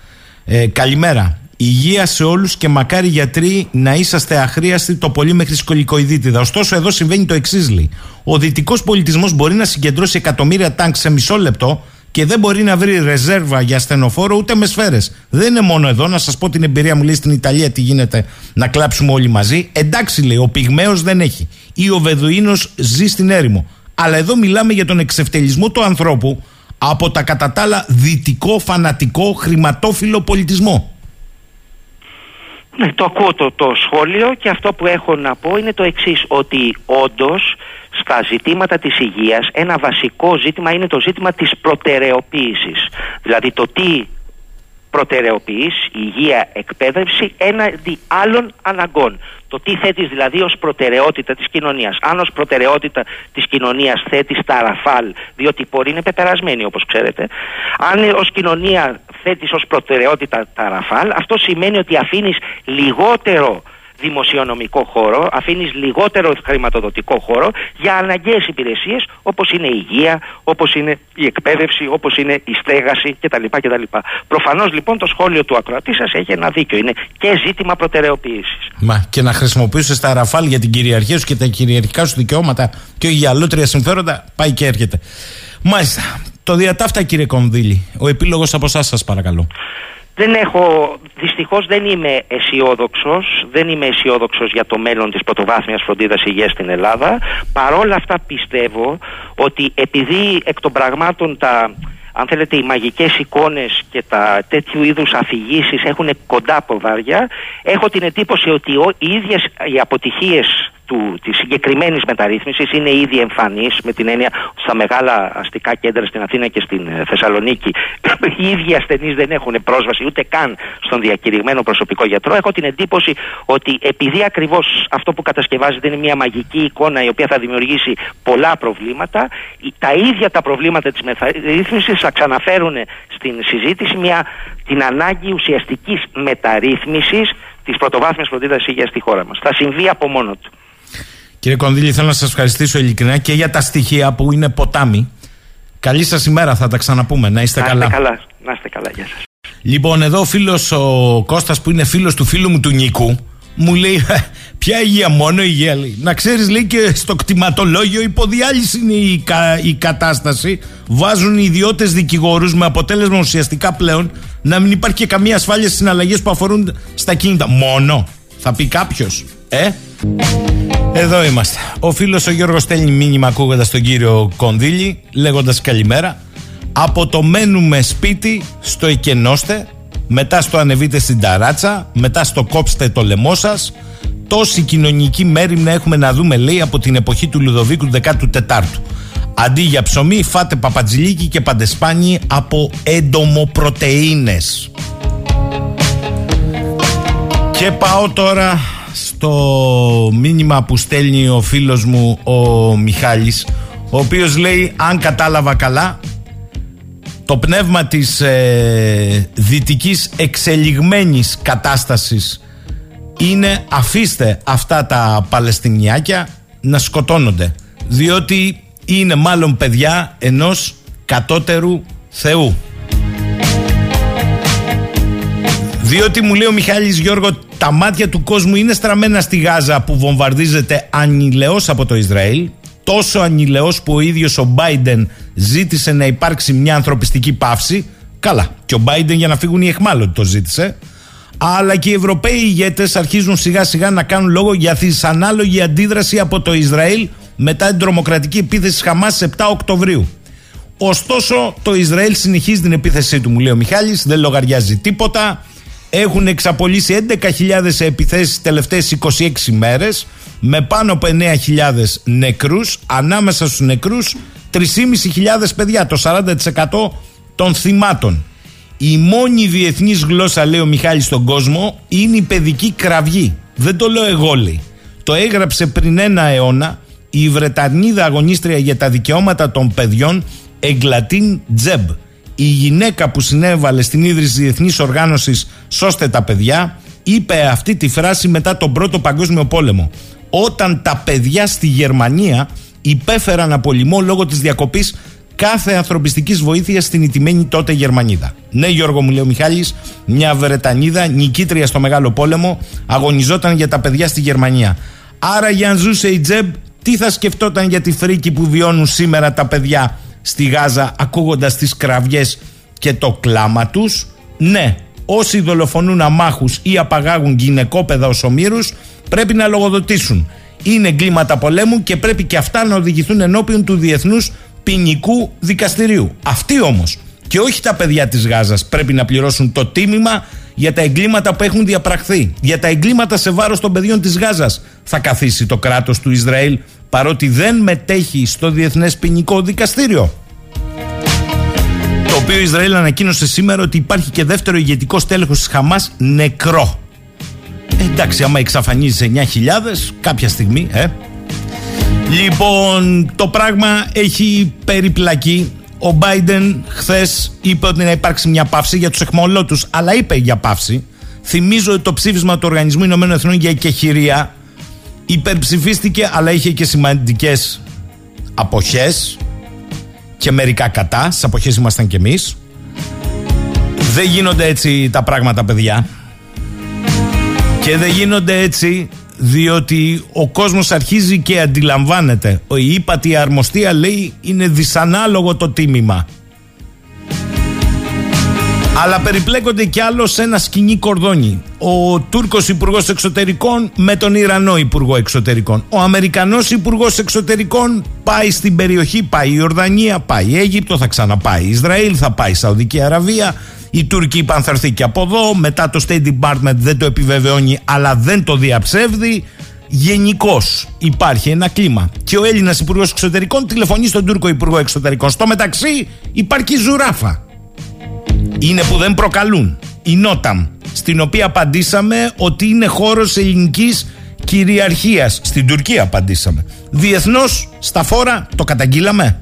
καλημέρα. Υγεία σε όλους και μακάρι γιατροί να είσαστε αχρίαστοι, το πολύ μέχρι σκολικοειδίτιδα. Ωστόσο, εδώ συμβαίνει το εξής, λέει. Ο δυτικός πολιτισμός μπορεί να συγκεντρώσει εκατομμύρια τάγκ σε μισό λεπτό και δεν μπορεί να βρει ρεζέρβα για ασθενοφόρο ούτε με σφαίρες. Δεν είναι μόνο εδώ, να σας πω την εμπειρία μου, λέει, στην Ιταλία τι γίνεται, να κλάψουμε όλοι μαζί. Εντάξει, λέει, ο Πυγμαίος δεν έχει ή ο Βεδουίνος ζει στην έρημο. Αλλά εδώ μιλάμε για τον εξευτελισμό του ανθρώπου από τα κατά τα άλλα δυτικό, φανατικό, χρηματόφιλο πολιτισμό. Ναι, το ακούω το σχόλιο, και αυτό που έχω να πω είναι το εξής, ότι όντως στα ζητήματα της υγείας ένα βασικό ζήτημα είναι το ζήτημα της προτεραιοποίησης. Δηλαδή το τι προτεραιοποιείς, υγεία, εκπαίδευση, έναντι άλλων αναγκών. Το τι θέτεις δηλαδή ως προτεραιότητα της κοινωνίας. Αν ως προτεραιότητα της κοινωνίας θέτεις τα ραφάλ, διότι οι πόροι είναι πεπερασμένοι όπως ξέρετε, αν ως κοινωνία θέτεις ως προτεραιότητα τα ραφάλ, αυτό σημαίνει ότι αφήνεις λιγότερο δημοσιονομικό χώρο, αφήνεις λιγότερο χρηματοδοτικό χώρο για αναγκαίες υπηρεσίες όπως είναι η υγεία, όπως είναι η εκπαίδευση, όπως είναι η στέγαση κτλ. Προφανώς λοιπόν το σχόλιο του ακροατή σας έχει ένα δίκιο. Είναι και ζήτημα προτεραιοποίησης. Μα και να χρησιμοποιήσεις τα ραφάλ για την κυριαρχία σου και τα κυριαρχικά σου δικαιώματα και όχι για αλλότρια συμφέροντα, πάει και έρχεται. Μάλιστα. Το διατάφτα, κύριε Κονδύλη. Ο επίλογος από εσάς, σας παρακαλώ. Δυστυχώς δεν είμαι αισιόδοξος για το μέλλον της πρωτοβάθμιας φροντίδας υγείας στην Ελλάδα. Παρόλα αυτά πιστεύω ότι επειδή εκ των πραγμάτων τα αν θέλετε, οι μαγικές εικόνες και τα τέτοιου είδους αφηγήσεις έχουν κοντά ποδάρια. Έχω την εντύπωση ότι οι ίδιες οι αποτυχίες της συγκεκριμένης μεταρρύθμισης είναι ήδη εμφανής, με την έννοια ότι στα μεγάλα αστικά κέντρα στην Αθήνα και στην Θεσσαλονίκη οι ίδιοι ασθενείς δεν έχουν πρόσβαση ούτε καν στον διακηρυγμένο προσωπικό γιατρό. Έχω την εντύπωση ότι επειδή ακριβώς αυτό που κατασκευάζεται είναι μια μαγική εικόνα η οποία θα δημιουργήσει πολλά προβλήματα, τα ίδια τα προβλήματα της μεταρρύθμισης θα ξαναφέρουν στην συζήτηση την ανάγκη ουσιαστικής μεταρρύθμισης της πρωτοβάθμιας φροντίδας υγείας στη χώρα μας. Θα συμβεί από μόνο του. Κύριε Κονδύλη, θέλω να σας ευχαριστήσω ειλικρινά και για τα στοιχεία που είναι ποτάμι. Καλή σας ημέρα, θα τα ξαναπούμε. Να είστε καλά. Να είστε καλά, γεια σας. Λοιπόν, εδώ ο φίλος ο Κώστας, που είναι φίλος του φίλου μου του Νίκου, μου λέει: ποια υγεία, μόνο υγεία. Λέει. Να ξέρεις, λέει, και στο κτηματολόγιο υποδιάλυση είναι η κατάσταση. Βάζουν ιδιώτες δικηγόρους, με αποτέλεσμα ουσιαστικά πλέον να μην υπάρχει και καμία ασφάλεια στις συναλλαγές που αφορούν στα κίνητα. Μόνο, θα πει κάποιος. Εδώ είμαστε. Ο φίλος ο Γιώργος στέλνει μήνυμα ακούγοντας τον κύριο Κονδύλη, λέγοντας καλημέρα. Από το μένουμε σπίτι στο εκενώστε, μετά στο ανεβείτε στην ταράτσα, μετά στο κόψτε το λαιμό σας. Τόση κοινωνική μέριμνα έχουμε να δούμε, λέει, από την εποχή του Λουδοβίκου 14ου. Αντί για ψωμί φάτε παπατζηλίκι και παντεσπάνι από εντομοπρωτεΐνες. Και πάω τώρα στο μήνυμα που στέλνει ο φίλος μου ο Μιχάλης, ο οποίος λέει, αν κατάλαβα καλά, το πνεύμα της δυτικής εξελιγμένης κατάστασης είναι αφήστε αυτά τα Παλαιστινιάκια να σκοτώνονται, διότι είναι μάλλον παιδιά ενός κατώτερου Θεού. Διότι, μου λέει ο Μιχάλης, Γιώργο, τα μάτια του κόσμου είναι στραμμένα στη Γάζα, που βομβαρδίζεται ανηλαιώς από το Ισραήλ, τόσο ανηλαιώς που ο ίδιος ο Μπάιντεν ζήτησε να υπάρξει μια ανθρωπιστική παύση. Καλά, και ο Μπάιντεν, για να φύγουν οι αιχμάλωτοι, το ζήτησε. Αλλά και οι Ευρωπαίοι ηγέτες αρχίζουν σιγά σιγά να κάνουν λόγο για δυσανάλογη αντίδραση από το Ισραήλ μετά την τρομοκρατική επίθεση Χαμάς 7 Οκτωβρίου. Ωστόσο, το Ισραήλ συνεχίζει την επίθεσή του, μου λέει ο Μιχάλης, δεν λογαριάζει τίποτα. Έχουν εξαπολύσει 11.000 επιθέσεις τελευταίες 26 μέρες, με πάνω από 9.000 νεκρούς. Ανάμεσα στους νεκρούς 3.500 παιδιά, το 40% των θυμάτων. Η μόνη διεθνής γλώσσα, λέει ο Μιχάλης, στον κόσμο είναι η παιδική κραυγή. Δεν το λέω εγώ, λέει. Το έγραψε πριν ένα αιώνα η Βρετανίδα αγωνίστρια για τα δικαιώματα των παιδιών Εγκλατίν Τζέμπ, η γυναίκα που συνέβαλε στην ίδρυση διεθνής οργάνωσης «Σώστε τα παιδιά», είπε αυτή τη φράση μετά τον Πρώτο Παγκόσμιο Πόλεμο, όταν τα παιδιά στη Γερμανία υπέφεραν από λοιμό λόγω της διακοπής κάθε ανθρωπιστικής βοήθειας στην ηττημένη τότε Γερμανίδα. Ναι, Γιώργο, μου λέει ο Μιχάλης, μια Βρετανίδα, νικήτρια στο Μεγάλο Πόλεμο, αγωνιζόταν για τα παιδιά στη Γερμανία. Άρα, για να ζούσε η Τζεμπ, τι θα σκεφτόταν για τη φρίκη που βιώνουν σήμερα τα παιδιά στη Γάζα, ακούγοντας τις κραυγές και το κλάμα τους? Ναι, όσοι δολοφονούν αμάχους ή απαγάγουν γυναικόπαιδα ως ομήρους πρέπει να λογοδοτήσουν. Είναι εγκλήματα πολέμου και πρέπει και αυτά να οδηγηθούν ενώπιον του Διεθνούς Ποινικού Δικαστηρίου. Αυτοί όμως, και όχι τα παιδιά της Γάζας, πρέπει να πληρώσουν το τίμημα για τα εγκλήματα που έχουν διαπραχθεί. Για τα εγκλήματα σε βάρος των παιδιών της Γάζας θα καθίσει το κράτος του Ισραήλ, παρότι δεν μετέχει στο Διεθνές Ποινικό Δικαστήριο, το οποίο Ισραήλ ανακοίνωσε σήμερα ότι υπάρχει και δεύτερο ηγετικό στέλεχος της Χαμάς νεκρό. Εντάξει, άμα εξαφανίζει 9.000 κάποια στιγμή, Λοιπόν, το πράγμα έχει περιπλακεί. Ο Μπάιντεν χθες είπε ότι να υπάρξει μια παύση για τους αιχμαλώτους, αλλά είπε για παύση. Θυμίζω ότι το ψήφισμα του Οργανισμού Ηνωμένων Εθνών για εκεχηρία υπερψηφίστηκε, αλλά είχε και σημαντικές αποχές και μερικά κατά. Στις αποχές ήμασταν κι εμείς. Δεν γίνονται έτσι τα πράγματα, παιδιά. Και δεν γίνονται έτσι διότι ο κόσμος αρχίζει και αντιλαμβάνεται. Η ύπατη αρμοστία, λέει, είναι δυσανάλογο το τίμημα. Αλλά περιπλέκονται κι άλλο σε ένα σκοινί κορδόνι. Ο Τούρκος Υπουργός Εξωτερικών με τον Ιρανό Υπουργό Εξωτερικών. Ο Αμερικανός Υπουργός Εξωτερικών πάει στην περιοχή, πάει η Ιορδανία, πάει η Αίγυπτο, θα ξαναπάει η Ισραήλ, θα πάει η Σαουδική Αραβία. Οι Τούρκοι είπαν θα έρθει και από εδώ. Μετά το State Department δεν το επιβεβαιώνει, αλλά δεν το διαψεύδει. Γενικώς υπάρχει ένα κλίμα. Και ο Έλληνας Υπουργός Εξωτερικών τηλεφωνεί στον Τούρκο Υπουργό Εξωτερικών. Στο μεταξύ υπάρχει ζουράφα. Είναι που δεν προκαλούν. Η Νόταμ, στην οποία απαντήσαμε ότι είναι χώρος ελληνικής κυριαρχίας. Στην Τουρκία απαντήσαμε. Διεθνώς, στα φόρα, το καταγγείλαμε.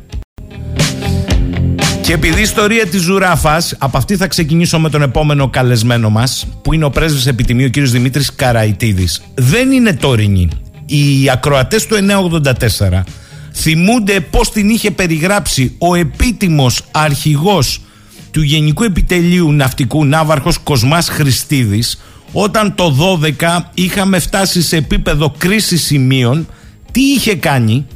Και επειδή η ιστορία της ζουράφας, από αυτή θα ξεκινήσω με τον επόμενο καλεσμένο μας, που είναι ο πρέσβης επιτιμή, ο κύριος Δημήτρης Καραϊτίδης, δεν είναι τωρινή. Οι ακροατές του 984 θυμούνται πώς την είχε περιγράψει ο επίτιμος αρχηγός του Γενικού Επιτελείου Ναυτικού Ναύαρχος Κοσμάς Χριστίδης, όταν το 12 είχαμε φτάσει σε επίπεδο κρίσης σημείων, τι είχε κάνει,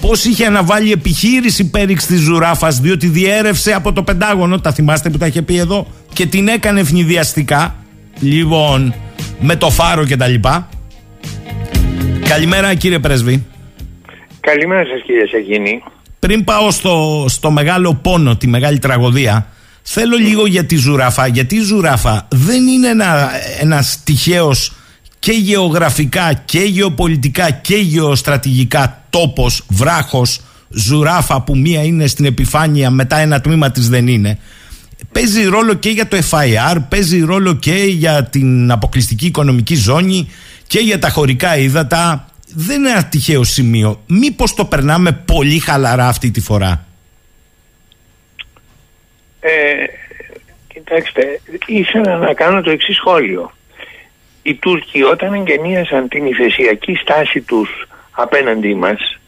πώς είχε αναβάλει επιχείρηση πέριξ της ζουράφας, διότι διέρευσε από το Πεντάγωνο, τα θυμάστε που τα είχε πει εδώ, και την έκανε ευνηδιαστικά, λοιπόν, με το φάρο και τα λοιπά. Καλημέρα κύριε πρέσβη. Καλημέρα σας κύριε Σαχίνη. Πριν πάω στο μεγάλο πόνο, τη μεγάλη τραγωδία, θέλω λίγο για τη ζουράφα, γιατί η ζουράφα δεν είναι ένας τυχαίος και γεωγραφικά και γεωπολιτικά και γεωστρατηγικά τόπος, βράχος, ζουράφα που μία είναι στην επιφάνεια μετά ένα τμήμα της δεν είναι. Παίζει ρόλο και για το FIR, παίζει ρόλο και για την αποκλειστική οικονομική ζώνη και για τα χωρικά ύδατα. Δεν είναι ένα τυχαίο σημείο. Μήπως το περνάμε πολύ χαλαρά αυτή τη φορά? Κοιτάξτε, ήθελα να κάνω το εξής σχόλιο. Οι Τούρκοι όταν εγγενίασαν την υφεσιακή στάση τους απέναντί μας,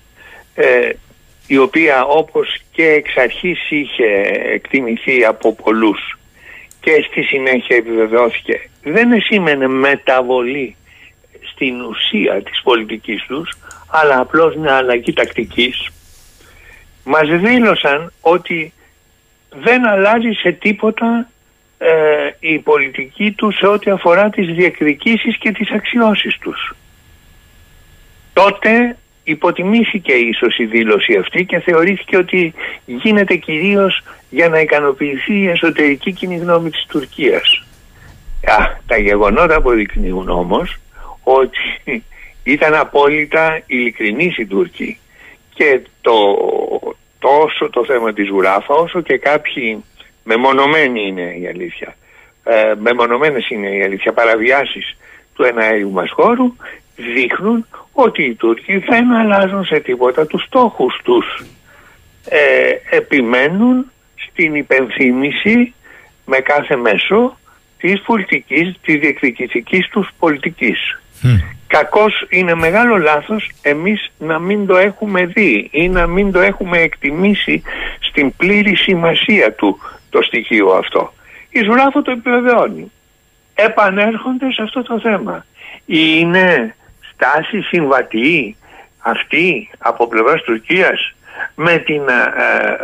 η οποία όπως και εξ αρχής είχε εκτιμηθεί από πολλούς και στη συνέχεια επιβεβαιώθηκε, δεν σήμαινε μεταβολή στην ουσία της πολιτικής τους, αλλά απλώς μια αλλαγή τακτικής. Μας δήλωσαν ότι δεν αλλάζει σε τίποτα η πολιτική του σε ό,τι αφορά τις διεκδικήσεις και τις αξιώσεις τους. Τότε υποτιμήθηκε ίσως η δήλωση αυτή και θεωρήθηκε ότι γίνεται κυρίως για να ικανοποιηθεί η εσωτερική κοινή γνώμη της Τουρκίας. Τα γεγονότα αποδεικνύουν όμως ότι ήταν απόλυτα ειλικρινής η Τούρκοι και τόσο το θέμα της ζουράφα όσο και κάποιοι μεμονωμένες είναι η αλήθεια παραβιάσεις του εναέριου μας χώρου δείχνουν ότι οι Τούρκοι δεν αλλάζουν σε τίποτα τους στόχους τους. Επιμένουν στην υπενθύμηση με κάθε μέσο της διεκδικητικής τους πολιτικής. Κακώς είναι μεγάλο λάθος εμείς να μην το έχουμε δει ή να μην το έχουμε εκτιμήσει στην πλήρη σημασία του το στοιχείο αυτό. Η Ζουράφο το επιβεβαιώνει. Επανέρχονται σε αυτό το θέμα. Είναι στάση συμβατή αυτή από πλευράς Τουρκίας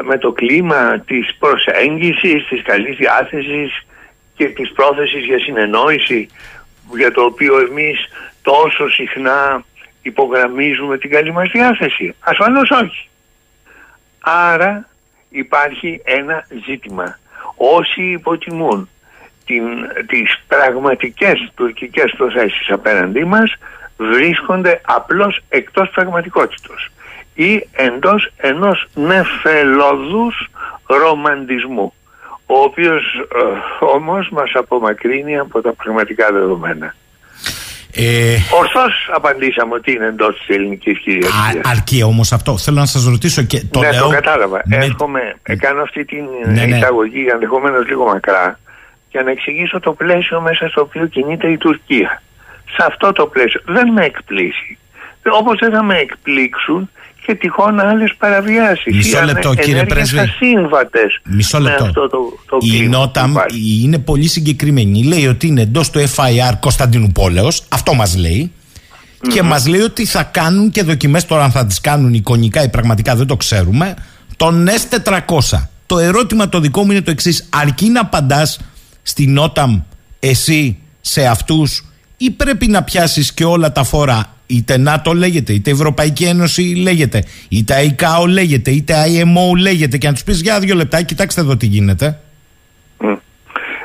με το κλίμα της προσέγγισης, της καλής διάθεσης και της πρόθεσης για συνεννόηση, για το οποίο εμείς τόσο συχνά υπογραμμίζουμε την καλή μας διάθεση? Ασφαλώς όχι. Άρα υπάρχει ένα ζήτημα. Όσοι υποτιμούν τις πραγματικές τουρκικές προθέσεις απέναντί μας βρίσκονται απλώς εκτός πραγματικότητος ή εντός ενός νεφελώδους ρομαντισμού, ο οποίος όμως μας απομακρύνει από τα πραγματικά δεδομένα. Ορθώς απαντήσαμε ότι είναι εντός της ελληνικής κυριαρχίας. Αρκεί όμως αυτό? Θέλω να σας ρωτήσω και το λέω. Ναι, το κατάλαβα. Κάνω αυτή την εισαγωγή ενδεχομένως λίγο μακρά για να εξηγήσω το πλαίσιο μέσα στο οποίο κινείται η Τουρκία. Σε αυτό το πλαίσιο δεν με εκπλήσει. Όπως δεν θα με εκπλήξουν και τυχόν άλλες παραβιάσεις. Μισό λεπτό κύριε πρέσβη. Μισό λεπτό. Αυτό η Νόταμ είναι πολύ συγκεκριμένη. Λέει ότι είναι εντός του FIR Κωνσταντινουπόλεως. Αυτό μας λέει. Και μας λέει ότι θα κάνουν και δοκιμές. Τώρα αν θα τις κάνουν εικονικά ή πραγματικά δεν το ξέρουμε. Τον S400. Το ερώτημα το δικό μου είναι το εξής. Αρκεί να απαντάς στην Νόταμ εσύ σε αυτούς, ή πρέπει να πιάσεις και όλα τα φόρα? Είτε ΝΑΤΟ λέγεται, είτε Ευρωπαϊκή Ένωση λέγεται, είτε ΑΙΚΑΟ λέγεται, είτε IMO λέγεται, και να τους πεις για δύο λεπτά, κοιτάξτε εδώ τι γίνεται.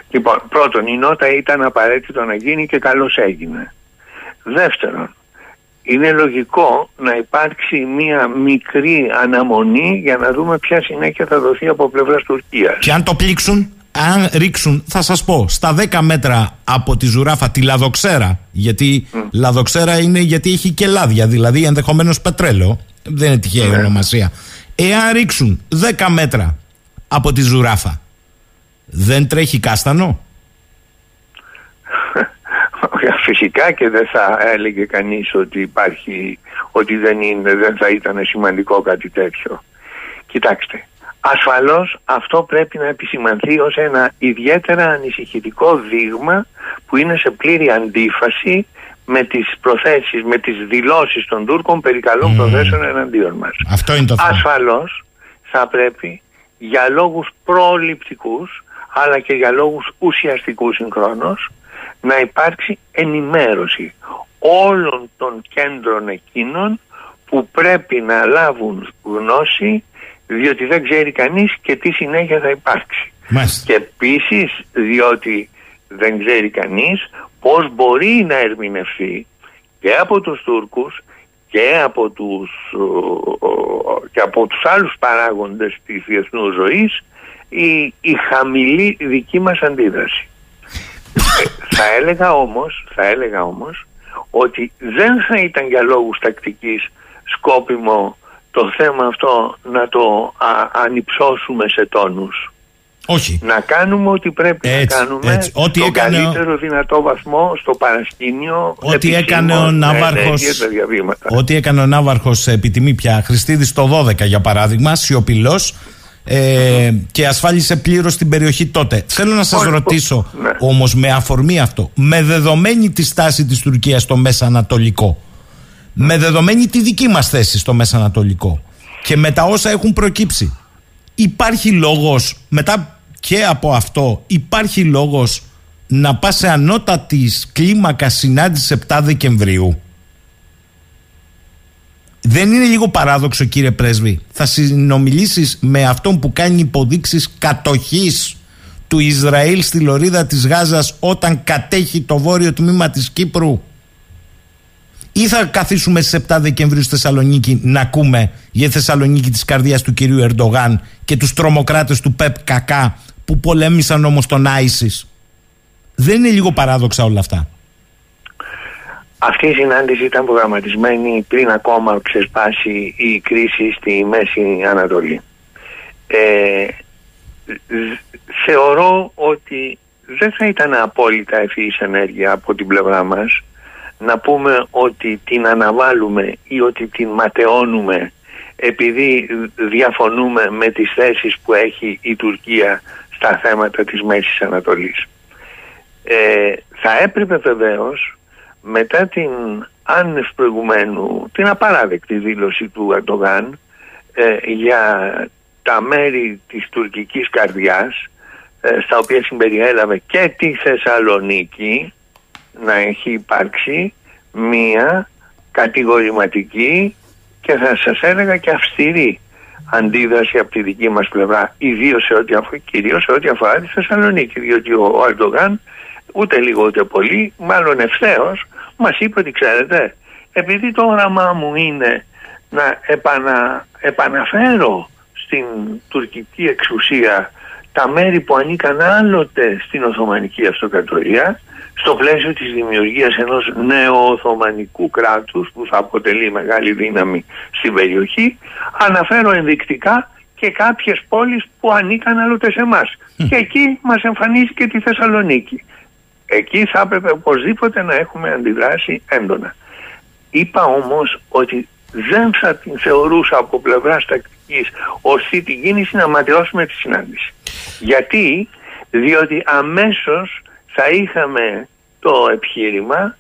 Λοιπόν, πρώτον, η νότα ήταν απαραίτητο να γίνει και καλώς έγινε. Δεύτερον, είναι λογικό να υπάρξει μία μικρή αναμονή για να δούμε ποια συνέχεια θα δοθεί από πλευράς Τουρκίας. Και αν το πλήξουν, αν ρίξουν, θα σας πω, στα 10 μέτρα από τη ζουράφα τη λαδοξέρα, γιατί λαδοξέρα είναι γιατί έχει και λάδια, δηλαδή ενδεχομένως πετρέλαιο, δεν είναι τυχαία η ονομασία. Εάν ρίξουν 10 μέτρα από τη ζουράφα, δεν τρέχει κάστανο? Φυσικά, και δεν θα έλεγε κανείς ότι υπάρχει, ότι δεν θα ήταν σημαντικό κάτι τέτοιο. Κοιτάξτε, ασφαλώς αυτό πρέπει να επισημανθεί ως ένα ιδιαίτερα ανησυχητικό δείγμα που είναι σε πλήρη αντίφαση με τις προθέσεις, με τις δηλώσεις των Τούρκων περί καλών προθέσεων εναντίον μας. Αυτό είναι το θέμα. Ασφαλώς θα πρέπει, για λόγους προληπτικούς αλλά και για λόγους ουσιαστικούς συγχρόνως, να υπάρξει ενημέρωση όλων των κέντρων εκείνων που πρέπει να λάβουν γνώση, διότι δεν ξέρει κανείς και τι συνέχεια θα υπάρξει. Μάλιστα. Και επίσης διότι δεν ξέρει κανείς πώς μπορεί να ερμηνευθεί και από τους Τούρκους και από τους άλλους παράγοντες της διεθνούς ζωής η χαμηλή δική μας αντίδραση. Θα έλεγα όμως ότι δεν θα ήταν για λόγους τακτικής σκόπιμο το θέμα αυτό να το ανυψώσουμε σε τόνους. Όχι. Να κάνουμε ό,τι πρέπει να κάνουμε στον καλύτερο δυνατό βαθμό στο παρασκήνιο. Ό,τι έκανε ο Ναύαρχος επιτιμή πια Χριστίδης το 12 για παράδειγμα, σιωπηλός, και ασφάλισε πλήρως την περιοχή τότε. Θέλω να σας ρωτήσω όμως, με αφορμή αυτό, με δεδομένη τη στάση της Τουρκίας στο Μέσα Ανατολικό, με δεδομένη τη δική μας θέση στο Μέσα Ανατολικό και με τα όσα έχουν προκύψει, υπάρχει λόγος μετά και από αυτό, υπάρχει λόγος να πας σε ανώτατης κλίμακα συνάντηση 7 Δεκεμβρίου? Δεν είναι λίγο παράδοξο, κύριε πρέσβη? Θα συνομιλήσεις με αυτόν που κάνει υποδείξεις κατοχής του Ισραήλ στη λωρίδα της Γάζας όταν κατέχει το βόρειο τμήμα της Κύπρου? Ή θα καθίσουμε στις 7 Δεκεμβρίου στη Θεσσαλονίκη να ακούμε για Θεσσαλονίκη της καρδιάς του κυρίου Ερντογάν και τους τρομοκράτες του ΠΚΚ που πολέμησαν όμως τον Άισις? Δεν είναι λίγο παράδοξα όλα αυτά? Αυτή η συνάντηση ήταν προγραμματισμένη πριν ακόμα ξεσπάσει η κρίση στη Μέση Ανατολή. Θεωρώ ότι δεν θα ήταν απόλυτα ευφυής ενέργεια από την πλευρά μας να πούμε ότι την αναβάλουμε ή ότι την ματαιώνουμε επειδή διαφωνούμε με τις θέσεις που έχει η Τουρκία στα θέματα της Μέσης Ανατολής. Θα έπρεπε βεβαίως, μετά την άνευ προηγουμένου, την απαράδεκτη δήλωση του Ερντογάν για τα μέρη της τουρκικής καρδιάς, στα οποία συμπεριέλαβε και τη Θεσσαλονίκη, να έχει υπάρξει μία κατηγορηματική και θα σας έλεγα και αυστηρή αντίδραση από τη δική μας πλευρά, κυρίως σε ό,τι αφορά τη Θεσσαλονίκη, διότι ο Ερντογάν ούτε λίγο ούτε πολύ, μάλλον ευθέως, μας είπε ότι ξέρετε, επειδή το όραμά μου είναι να επαναφέρω στην τουρκική εξουσία τα μέρη που ανήκαν άλλοτε στην Οθωμανική Αυτοκρατορία, στο πλαίσιο της δημιουργίας ενός νεοοθωμανικού κράτους που θα αποτελεί μεγάλη δύναμη στην περιοχή, αναφέρω ενδεικτικά και κάποιες πόλεις που ανήκαν άλλοτε σε εμάς. Και εκεί μας εμφανίζει και τη Θεσσαλονίκη. Εκεί θα έπρεπε οπωσδήποτε να έχουμε αντιδράσει έντονα. Είπα όμως ότι δεν θα την θεωρούσα από πλευράς τακτικής ώστε την κίνηση να ματαιώσουμε τη συνάντηση. Γιατί? Διότι αμέσως θα είχαμε το επιχείρημα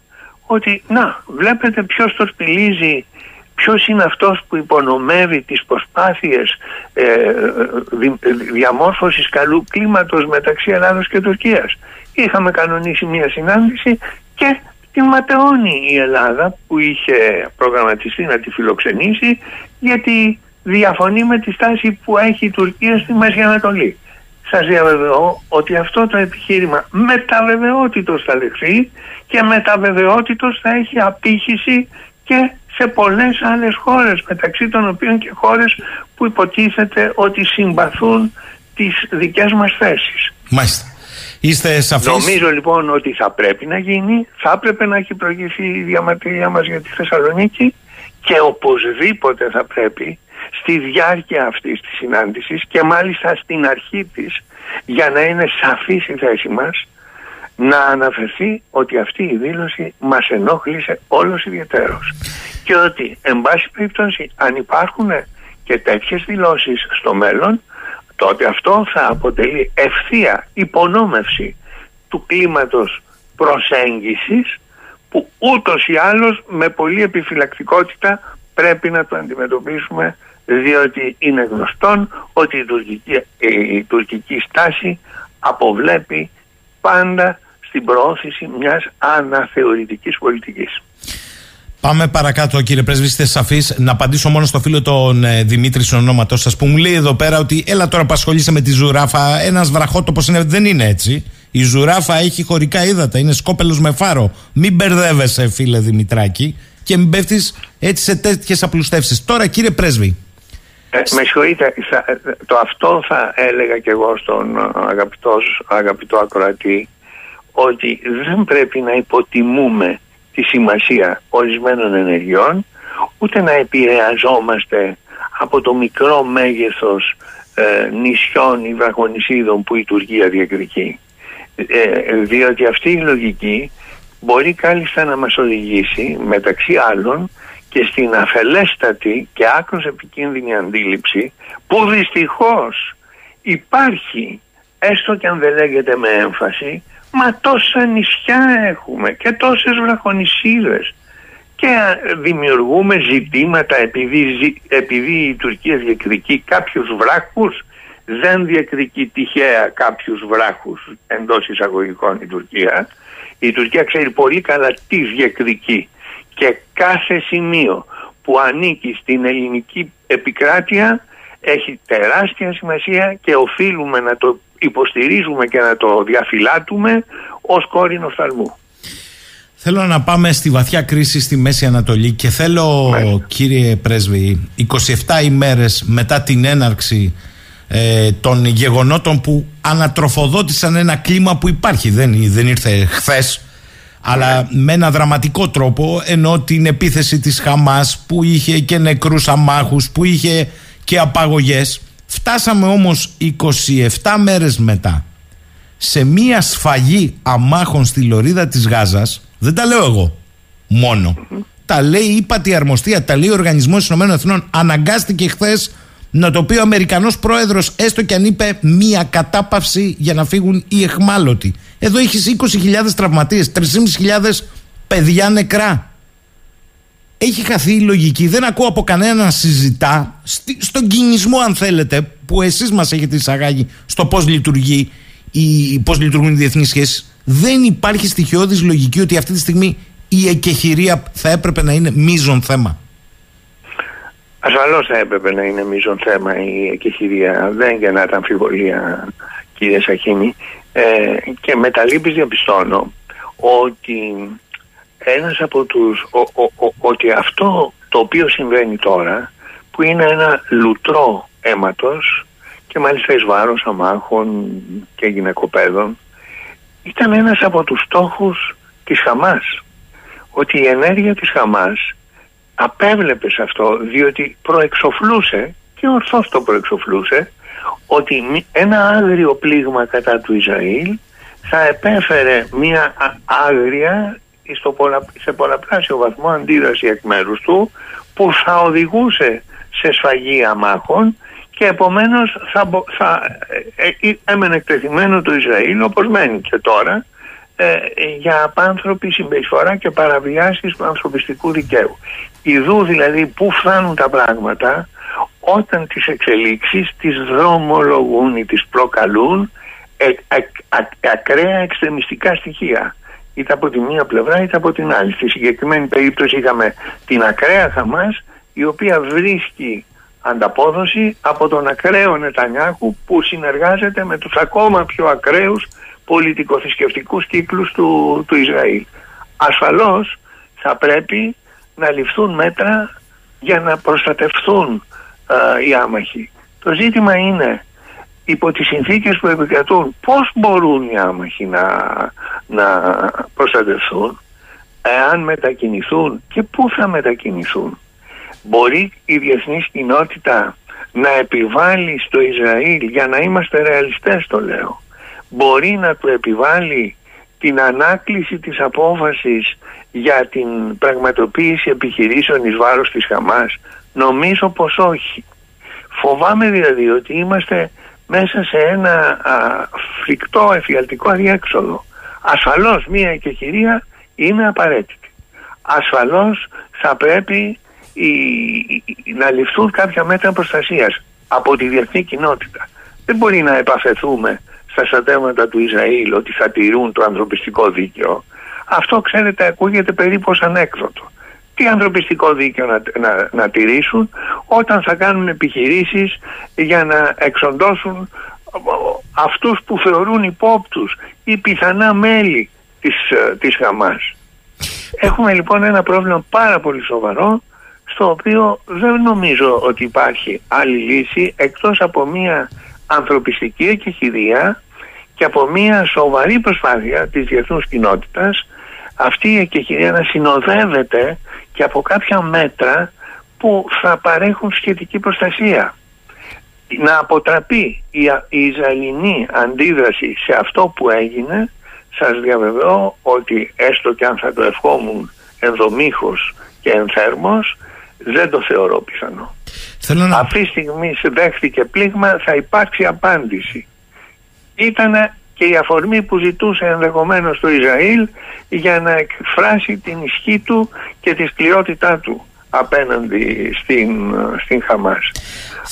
ότι να, βλέπετε ποιος το σπηλίζει Ποιος είναι αυτός που υπονομεύει τις προσπάθειες διαμόρφωσης καλού κλίματος μεταξύ Ελλάδος και Τουρκίας? Είχαμε κανονίσει μια συνάντηση και την ματαιώνει η Ελλάδα που είχε προγραμματιστεί να τη φιλοξενήσει, γιατί διαφωνεί με τη στάση που έχει η Τουρκία στη Μέση Ανατολή. Σας διαβεβαιώ ότι αυτό το επιχείρημα μεταβεβαιότητος θα λεχθεί και μεταβεβαιότητος θα έχει απήχηση και σε πολλές άλλες χώρες, μεταξύ των οποίων και χώρες που υποτίθεται ότι συμπαθούν τις δικές μας θέσεις. Μάλιστα. Είστε σαφείς? Νομίζω λοιπόν ότι θα πρέπει να γίνει, θα έπρεπε να έχει προηγηθεί η διαμαρτυρία μας για τη Θεσσαλονίκη και οπωσδήποτε θα πρέπει στη διάρκεια αυτής της συνάντησης και μάλιστα στην αρχή της, για να είναι σαφής η θέση μας, να αναφερθεί ότι αυτή η δήλωση μας ενόχλησε όλος ιδιαιτέρως και ότι εν πάση περίπτωση αν υπάρχουν και τέτοιες δηλώσεις στο μέλλον, τότε αυτό θα αποτελεί ευθεία υπονόμευση του κλίματος προσέγγισης που ούτως ή άλλως με πολλή επιφυλακτικότητα πρέπει να το αντιμετωπίσουμε, διότι είναι γνωστόν ότι η τουρκική στάση αποβλέπει πάντα στην προώθηση μιας αναθεωρητικής πολιτικής. Πάμε παρακάτω, κύριε Πρέσβη, είστε σαφείς. Να απαντήσω μόνο στο φίλο τον Δημήτρη, ονόματός σας, που μου λέει εδώ πέρα ότι έλα τώρα, απασχολείσαι με τη ζουράφα. Ένας βραχότοπος είναι, δεν είναι έτσι. Η ζουράφα έχει χωρικά ύδατα, είναι σκόπελος με φάρο. Μην μπερδεύεσαι, φίλε Δημητράκη, και μην πέφτεις έτσι σε τέτοιες απλουστεύσεις. Τώρα, κύριε Πρέσβη. Με συγχωρείτε, το αυτό θα έλεγα και εγώ στον αγαπητό ακροατή, ότι δεν πρέπει να υποτιμούμε τη σημασία ορισμένων ενεργειών, ούτε να επηρεαζόμαστε από το μικρό μέγεθος νησιών ή βραχονησίδων που η Τουρκία διακρικεί. Διότι αυτή η λογική μπορεί κάλλιστα να μας οδηγήσει, μεταξύ άλλων, και στην αφελέστατη και άκρως επικίνδυνη αντίληψη που δυστυχώς υπάρχει, έστω και αν δεν λέγεται με έμφαση, μα τόσα νησιά έχουμε και τόσες βραχονησίδες και δημιουργούμε ζητήματα επειδή η Τουρκία διακρικεί κάποιους βράχους. Δεν διακρικεί τυχαία κάποιους βράχους, εντός εισαγωγικών, η Τουρκία. Η Τουρκία ξέρει πολύ καλά τι διακρικεί και κάθε σημείο που ανήκει στην ελληνική επικράτεια έχει τεράστια σημασία και οφείλουμε να το υποστηρίζουμε και να το διαφυλάτουμε ως κόρηνο θαλμού. Θέλω να πάμε στη βαθιά κρίση στη Μέση Ανατολή και θέλω, κύριε Πρέσβη, 27 ημέρες μετά την έναρξη των γεγονότων που ανατροφοδότησαν ένα κλίμα που υπάρχει, δεν ήρθε χθες, αλλά με ένα δραματικό τρόπο, ενώ την επίθεση της Χαμάς που είχε και νεκρούς αμάχους, που είχε και απαγωγές. Φτάσαμε όμως 27 μέρες μετά σε μία σφαγή αμάχων στη λωρίδα της Γάζας. Δεν τα λέω εγώ μόνο, τα λέει η ύπατη αρμοστία, τα λέει ο Οργανισμός των Ηνωμένων Εθνών. Αναγκάστηκε χθες να το πει ο Αμερικανός πρόεδρος, έστω και αν είπε μία κατάπαυση για να φύγουν οι αιχμάλωτοι. Εδώ έχεις 20.000 τραυματίες, 3.500 παιδιά νεκρά. Έχει χαθεί η λογική, δεν ακούω από κανένα να συζητά στον κινησμό, αν θέλετε, που εσείς μας έχετε εισαγάγει στο πώς λειτουργούν οι διεθνείς σχέσεις. Δεν υπάρχει στοιχειώδης λογική ότι αυτή τη στιγμή η εκεχηρία θα έπρεπε να είναι μείζον θέμα. Ασφαλώς θα έπρεπε να είναι μείζον θέμα η εκεχηρία, δεν γεννάται αμφιβολία, κύριε Σαχίνη, και με τα λύπης διαπιστώνω ότι ότι αυτό το οποίο συμβαίνει τώρα, που είναι ένα λουτρό αίματος και μάλιστα εις βάρος αμάχων και γυναικοπαίδων, ήταν ένας από τους στόχους της Χαμάς, ότι η ενέργεια της Χαμάς απέβλεπε σε αυτό, διότι προεξοφλούσε, και ορθώς το προεξοφλούσε, ότι ένα άγριο πλήγμα κατά του Ισραήλ θα επέφερε μια άγρια, σε πολλαπλάσιο βαθμό, αντίδραση εκ μέρους του, που θα οδηγούσε σε σφαγή αμάχων και επομένως θα έμενε εκτεθειμένο το Ισραήλ, όπως μένει και τώρα, για απάνθρωπη συμπεριφορά και παραβιάσεις του ανθρωπιστικού δικαίου. Ιδού δηλαδή πού φτάνουν τα πράγματα όταν τις εξελίξεις τις δρομολογούν ή τις προκαλούν ακραία εξτρεμιστικά στοιχεία, είτε από τη μία πλευρά είτε από την άλλη. Στη συγκεκριμένη περίπτωση είχαμε την ακραία Χαμάς, η οποία βρίσκει ανταπόδοση από τον ακραίο Νετανιάχου, που συνεργάζεται με τους ακόμα πιο ακραίους πολιτικοθρησκευτικούς κύκλους του Ισραήλ. Ασφαλώς θα πρέπει να ληφθούν μέτρα για να προστατευθούν οι άμαχοι. Το ζήτημα είναι, υπό τις συνθήκες που επικρατούν, πώς μπορούν οι άμαχοι να προστατευθούν, εάν μετακινηθούν και πού θα μετακινηθούν. Μπορεί η διεθνής κοινότητα να επιβάλλει στο Ισραήλ, για να είμαστε ρεαλιστές το λέω, μπορεί να του επιβάλλει την ανάκληση της απόφασης για την πραγματοποίηση επιχειρήσεων εις βάρος της Χαμάς? Νομίζω πως όχι. Φοβάμαι δηλαδή ότι είμαστε μέσα σε ένα φρικτό εφιαλτικό αδιέξοδο. Ασφαλώς μία εκεχηρία είναι απαραίτητη. Ασφαλώς θα πρέπει να ληφθούν κάποια μέτρα προστασίας από τη διεθνή κοινότητα. Δεν μπορεί να επαφεθούμε στα στρατεύματα του Ισραήλ ότι θα τηρούν το ανθρωπιστικό δίκαιο. Αυτό, ξέρετε, ακούγεται περίπου ως ανέκδοτο. Τι ανθρωπιστικό δίκαιο να τηρήσουν όταν θα κάνουν επιχειρήσεις για να εξοντώσουν αυτούς που θεωρούν υπόπτους ή πιθανά μέλη της Χαμάς? Έχουμε λοιπόν ένα πρόβλημα πάρα πολύ σοβαρό, στο οποίο δεν νομίζω ότι υπάρχει άλλη λύση εκτός από μια ανθρωπιστική εκεχηρία και από μια σοβαρή προσπάθεια της διεθνούς κοινότητας αυτή η εκεχηρία να συνοδεύεται και από κάποια μέτρα που θα παρέχουν σχετική προστασία. Να αποτραπεί η Ισραηλινή αντίδραση σε αυτό που έγινε. Σας διαβεβαιώ ότι, έστω και αν θα το ευχόμουν ενδομήχως και ενθέρμως, δεν το θεωρώ πιθανό. Αυτή τη στιγμή δέχθηκε πλήγμα, θα υπάρξει απάντηση. Ήτανε και η αφορμή που ζητούσε ενδεχομένως το Ισραήλ για να εκφράσει την ισχύ του και τη σκληρότητά του απέναντι στην Χαμάς.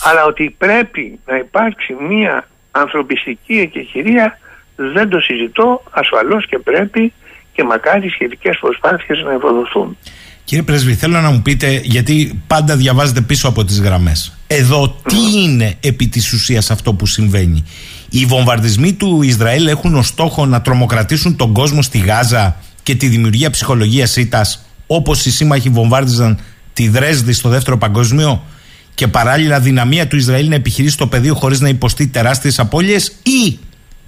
Αλλά ότι πρέπει να υπάρξει μια ανθρωπιστική εκεχηρία δεν το συζητώ, ασφαλώς και πρέπει, και μακάρι σχετικές προσπάθειες να ευοδοθούν. Κύριε Πρέσβη, θέλω να μου πείτε, γιατί πάντα διαβάζετε πίσω από τις γραμμές, εδώ τι είναι επί της ουσίας αυτό που συμβαίνει? Οι βομβαρδισμοί του Ισραήλ έχουν ως στόχο να τρομοκρατήσουν τον κόσμο στη Γάζα και τη δημιουργία ψυχολογίας ήττας, όπως οι σύμμαχοι βομβάρδιζαν τη Δρέσδη στο Δεύτερο Παγκόσμιο, και παράλληλα δυναμία του Ισραήλ να επιχειρήσει το πεδίο χωρίς να υποστεί τεράστιες απώλειες, ή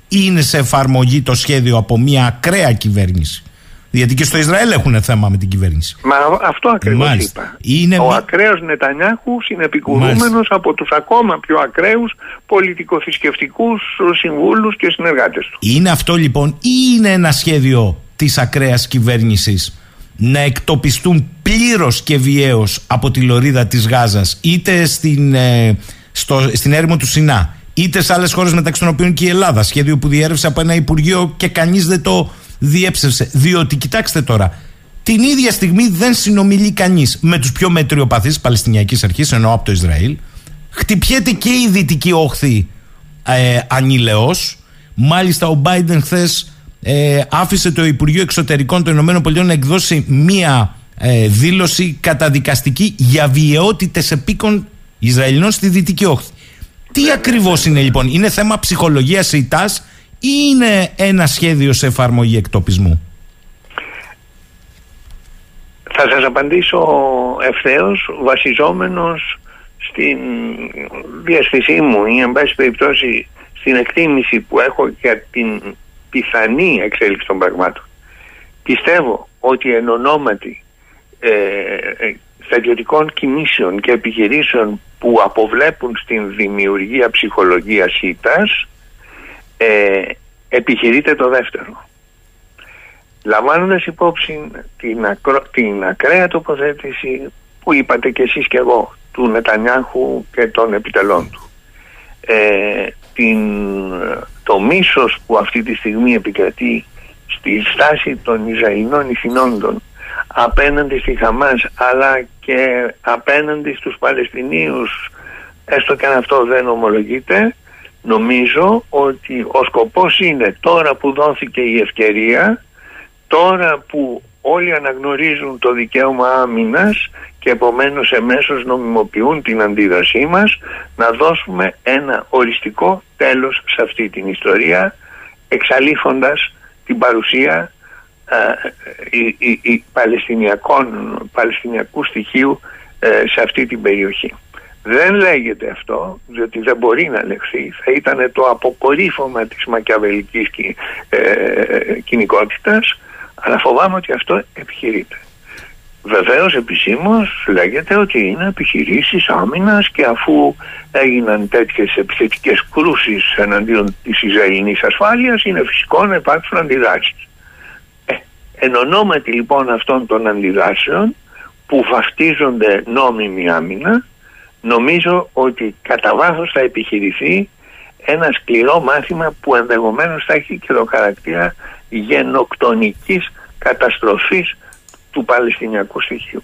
είναι σε εφαρμογή το σχέδιο από μια ακραία κυβέρνηση? Γιατί και στο Ισραήλ έχουν θέμα με την κυβέρνηση. Μα αυτό ακριβώς είπα. Ο ακραίος Νετανιάχου συνεπικουρούμενος από τους ακόμα πιο ακραίους πολιτικοθρησκευτικούς συμβούλους και συνεργάτες του. Είναι αυτό λοιπόν, ή είναι ένα σχέδιο της ακραίας κυβέρνησης να εκτοπιστούν πλήρως και βιαίως από τη λωρίδα της Γάζας, είτε στην έρημο του Σινά, είτε σε άλλες χώρες, μεταξύ των οποίων και η Ελλάδα? Σχέδιο που διέρευσε από ένα υπουργείο και κανείς δεν το διέψευσε. Διότι, κοιτάξτε τώρα, την ίδια στιγμή δεν συνομιλεί κανείς με τους πιο μετριοπαθείς Παλαιστινιακής Αρχής, ενώ από το Ισραήλ χτυπιέται και η δυτική όχθη ανηλαιώς. Μάλιστα, ο Biden χθες άφησε το Υπουργείο Εξωτερικών των ΗΠΑ να εκδώσει μία δήλωση καταδικαστική για βιαιότητες επίκων Ισραηλινών στη δυτική όχθη. Τι ακριβώς είναι λοιπόν? Είναι θέμα ψυχολογίας ηττάς ή είναι ένα σχέδιο σε εφαρμογή εκτοπισμού? Θα σας απαντήσω ευθέως, βασιζόμενος στην διαστησή μου ή εν πάση περιπτώσει στην εκτίμηση που έχω για την πιθανή εξέλιξη των πραγμάτων. Πιστεύω ότι εν ονόματι στρατιωτικών κινήσεων και επιχειρήσεων που αποβλέπουν στην δημιουργία ψυχολογίας ήττας, επιχειρείται το δεύτερο. Λαμβάνοντας υπόψη την ακραία τοποθέτηση που είπατε και εσείς και εγώ, του Νετανιάχου και των επιτελών του, το μίσος που αυτή τη στιγμή επικρατεί στη στάση των Ισραηλινών ηθινόντων απέναντι στη Χαμάς αλλά και απέναντι στους Παλαιστινίους, έστω και αν αυτό δεν ομολογείται, νομίζω ότι ο σκοπός είναι, τώρα που δόθηκε η ευκαιρία, τώρα που όλοι αναγνωρίζουν το δικαίωμα άμυνας και επομένως εμέσως νομιμοποιούν την αντίδρασή μας, να δώσουμε ένα οριστικό τέλος σε αυτή την ιστορία, εξαλείφοντας την παρουσία παλαιστινιακού στοιχείου σε αυτή την περιοχή. Δεν λέγεται αυτό, διότι δεν μπορεί να λεχθεί. Θα ήταν το αποκορύφωμα της μακιαβελικής κοινικότητας, αλλά φοβάμαι ότι αυτό επιχειρείται. Βεβαίως επισήμως λέγεται ότι είναι επιχειρήσεις άμυνας και αφού έγιναν τέτοιες επιθετικές κρούσεις εναντίον της Ισραηλινής ασφάλειας, είναι φυσικό να υπάρξουν αντιδράσεις. Εν ονόματι λοιπόν αυτών των αντιδράσεων που βαφτίζονται νόμιμη άμυνα, νομίζω ότι κατά βάθος θα επιχειρηθεί ένα σκληρό μάθημα που ενδεχομένως θα έχει και το χαρακτήρα γενοκτονικής καταστροφής του Παλαιστινιακού στοιχείου.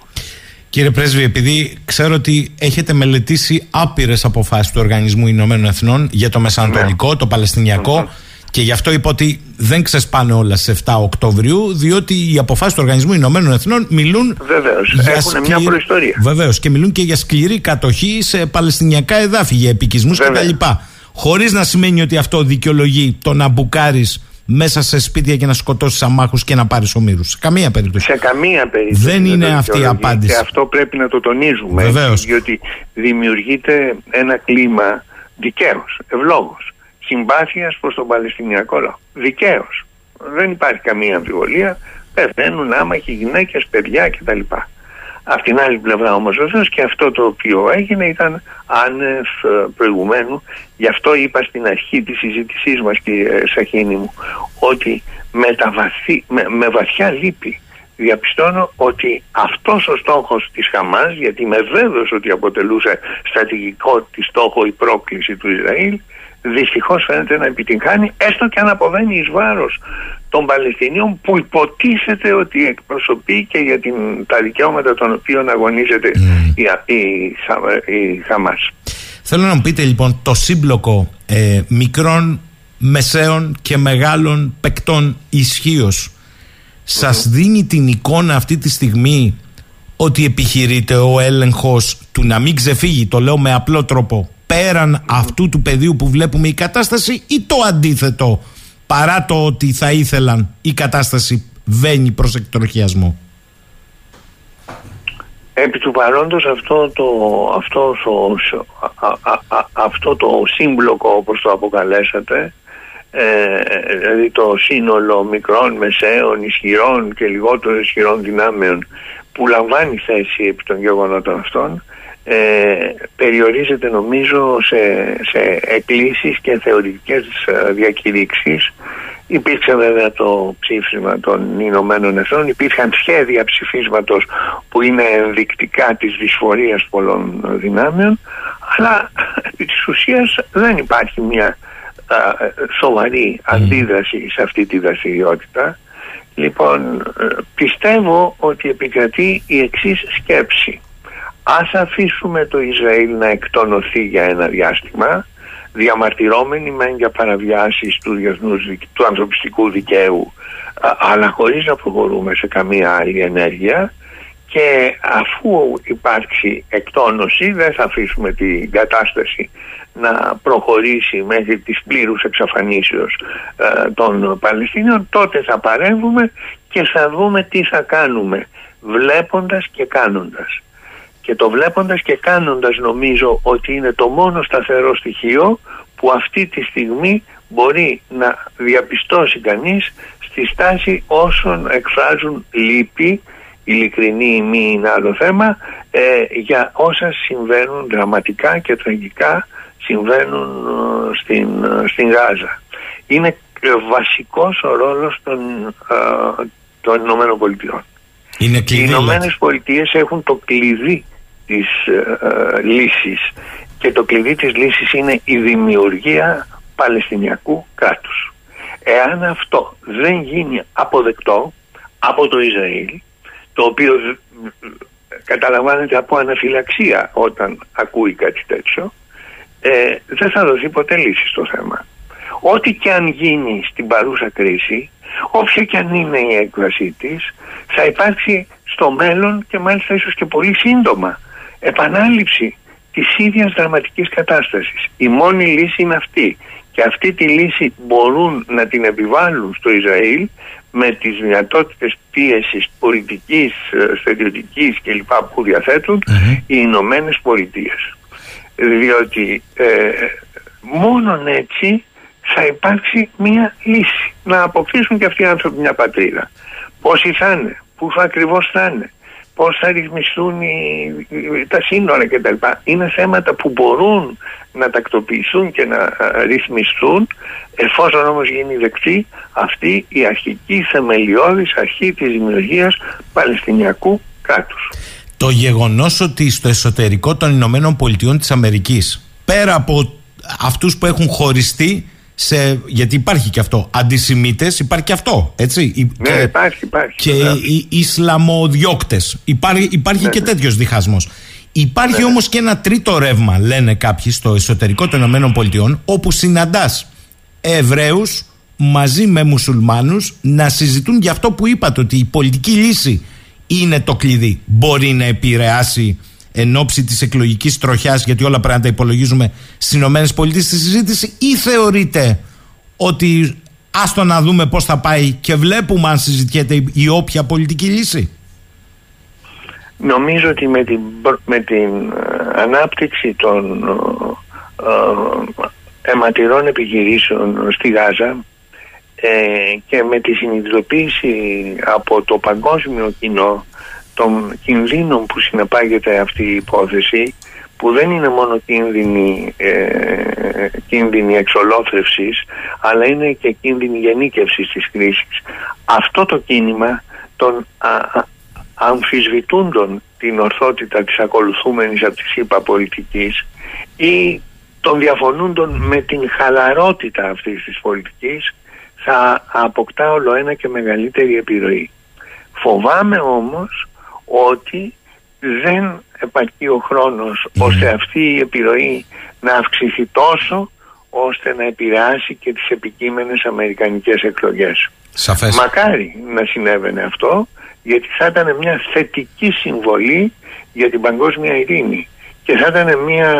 Κύριε Πρέσβη, επειδή ξέρω ότι έχετε μελετήσει άπειρες αποφάσεις του Οργανισμού Ηνωμένων Εθνών για το Μεσανατολικό, το Παλαιστινιακό, και γι' αυτό είπα ότι δεν ξεσπάνε όλα στις 7 Οκτωβρίου, διότι οι αποφάσεις του Οργανισμού Ηνωμένων Εθνών μιλούν. Βεβαίως, έχουν μια προϊστορία. Βεβαίως, και μιλούν και για σκληρή κατοχή σε παλαιστινιακά εδάφη, για επικισμούς κτλ. Χωρίς να σημαίνει ότι αυτό δικαιολογεί το να μπουκάρεις μέσα σε σπίτια και να σκοτώσεις αμάχους και να πάρεις ομήρους. Σε καμία περίπτωση. Σε καμία περίπτωση. Δεν είναι αυτή η απάντηση. Και αυτό πρέπει να το τονίζουμε. Βεβαίως. Διότι δημιουργείται ένα κλίμα δικαίως, ευλόγως, συμπάθειας προς τον Παλαιστινιακό λαό. Δικαίως. Δεν υπάρχει καμία αμφιβολία. Πεθαίνουν άμαχοι, γυναίκες, παιδιά κτλ. Απ' την άλλη πλευρά όμως, βεβαίως, και αυτό το οποίο έγινε ήταν άνευ προηγουμένου. Γι' αυτό είπα στην αρχή της συζήτησής μας, κύριε Σαχίνη μου, ότι με βαθιά λύπη διαπιστώνω ότι αυτός ο στόχος της Χαμάς, γιατί είμαι βέβαιος ότι αποτελούσε στρατηγικό της στόχο η πρόκληση του Ισραήλ, δυστυχώς φαίνεται να επιτυγχάνει, έστω και αν αποβαίνει εις βάρος των Παλαιστινίων που υποτίθεται ότι εκπροσωπεί και για τα δικαιώματα των οποίων αγωνίζεται η Χαμάς. Θέλω να μου πείτε λοιπόν το σύμπλοκο μικρών, μεσαίων και μεγάλων παικτών ισχύως σας δίνει την εικόνα αυτή τη στιγμή ότι επιχειρείται ο έλεγχος του να μην ξεφύγει, το λέω με απλό τρόπο, πέραν αυτού του πεδίου που βλέπουμε η κατάσταση, ή το αντίθετο, παρά το ότι θα ήθελαν, η κατάσταση βαίνει προς εκτροχιασμό? Επί του παρόντος αυτό το σύμπλοκο, όπως το αποκαλέσατε, δηλαδή το σύνολο μικρών, μεσαίων, ισχυρών και λιγότερο ισχυρών δυνάμεων που λαμβάνει θέση επί των γεγονότων αυτών, περιορίζεται νομίζω σε εκκλήσεις και θεωρητικές διακηρύξεις. Υπήρξε βέβαια το ψήφισμα των Ηνωμένων Εθνών, υπήρχαν σχέδια ψηφίσματος που είναι ενδεικτικά της δυσφορίας πολλών δυνάμεων, αλλά επί της ουσίας δεν υπάρχει μια σοβαρή αντίδραση σε αυτή τη δραστηριότητα. Λοιπόν, πιστεύω ότι επικρατεί η εξής σκέψη: ας αφήσουμε το Ισραήλ να εκτονωθεί για ένα διάστημα, διαμαρτυρώμενοι μεν για παραβιάσεις του ανθρωπιστικού δικαίου, αλλά χωρίς να προχωρούμε σε καμία άλλη ενέργεια, και αφού υπάρξει εκτόνωση δεν θα αφήσουμε την κατάσταση να προχωρήσει μέχρι της πλήρους εξαφανίσεως των Παλαιστινίων. Τότε θα παρέμβουμε και θα δούμε τι θα κάνουμε, βλέποντας και κάνοντας. Και το βλέποντας και κάνοντας νομίζω ότι είναι το μόνο σταθερό στοιχείο που αυτή τη στιγμή μπορεί να διαπιστώσει κανείς στη στάση όσων εκφράζουν λύπη, ειλικρινή ή μη είναι άλλο θέμα, για όσα συμβαίνουν δραματικά και τραγικά συμβαίνουν στην Γάζα. Είναι βασικός ο ρόλος των Ηνωμένων Πολιτειών. Οι Ηνωμένες Πολιτείες έχουν το κλειδί της λύσης, και το κλειδί της λύσης είναι η δημιουργία Παλαιστινιακού κράτους. Εάν αυτό δεν γίνει αποδεκτό από το Ισραήλ, το οποίο καταλαμβάνεται από αναφυλαξία όταν ακούει κάτι τέτοιο, δεν θα δοθεί ποτέ λύση στο θέμα. Ό,τι και αν γίνει στην παρούσα κρίση, όποια και αν είναι η έκβασή της, θα υπάρξει στο μέλλον, και μάλιστα ίσως και πολύ σύντομα, επανάληψη της ίδιας δραματικής κατάστασης. Η μόνη λύση είναι αυτή, και αυτή τη λύση μπορούν να την επιβάλλουν στο Ισραήλ με τις δυνατότητες πίεσης πολιτικής, στρατιωτικής κλπ. Που διαθέτουν οι Ηνωμένες Πολιτείες. Διότι μόνον έτσι θα υπάρξει μια λύση. Να αποκτήσουν και αυτοί οι άνθρωποι μια πατρίδα. Πόσοι θα είναι, πού θα ακριβώς θα είναι, πώς θα ρυθμιστούν τα σύνορα κτλ. Είναι θέματα που μπορούν να τακτοποιηθούν και να ρυθμιστούν, εφόσον όμως γίνει δεκτή αυτή η αρχική θεμελιώδης αρχή της δημιουργίας Παλαιστινιακού κράτους. Το γεγονός ότι στο εσωτερικό των Ηνωμένων Πολιτειών της Αμερικής, πέρα από αυτούς που έχουν χωριστεί, γιατί υπάρχει και αυτό, αντισημίτες, υπάρχει και αυτό, έτσι. Ναι, και υπάρχει. Και οι Ισλαμοδιώκτες. Υπάρχει και τέτοιος διχασμός. Υπάρχει όμως και ένα τρίτο ρεύμα, λένε κάποιοι, στο εσωτερικό των ΗΠΑ, όπου συναντάς Εβραίους μαζί με μουσουλμάνους να συζητούν για αυτό που είπατε, ότι η πολιτική λύση είναι το κλειδί. Μπορεί να επηρεάσει εν ώψη της εκλογικής τροχιάς, γιατί όλα πρέπει να τα υπολογίζουμε στις Ηνωμένες Πολιτείες, στη συζήτηση, ή θεωρείτε ότι άστο να δούμε πώς θα πάει και βλέπουμε αν συζητιέται η όποια πολιτική λύση? Νομίζω ότι με την ανάπτυξη των αιματηρών επιχειρήσεων στη Γάζα και με τη συνειδητοποίηση από το παγκόσμιο κοινό των κινδύνων που συνεπάγεται αυτή η υπόθεση, που δεν είναι μόνο κίνδυνοι εξολόθρευσης, αλλά είναι και κίνδυνοι γενίκευσης της κρίσης, αυτό το κίνημα των αμφισβητούντων την ορθότητα της ακολουθούμενης από τη ΣΥΠΑ πολιτικής ή των διαφωνούντων με την χαλαρότητα αυτής της πολιτικής, θα αποκτά όλο ένα και μεγαλύτερη επιρροή. Φοβάμαι όμως ότι δεν επαρκεί ο χρόνος ώστε αυτή η επιρροή να αυξηθεί τόσο ώστε να επηρεάσει και τις επικείμενες αμερικανικές εκλογές. Σαφές. Μακάρι να συνέβαινε αυτό, γιατί θα ήταν μια θετική συμβολή για την παγκόσμια ειρήνη και θα ήταν μια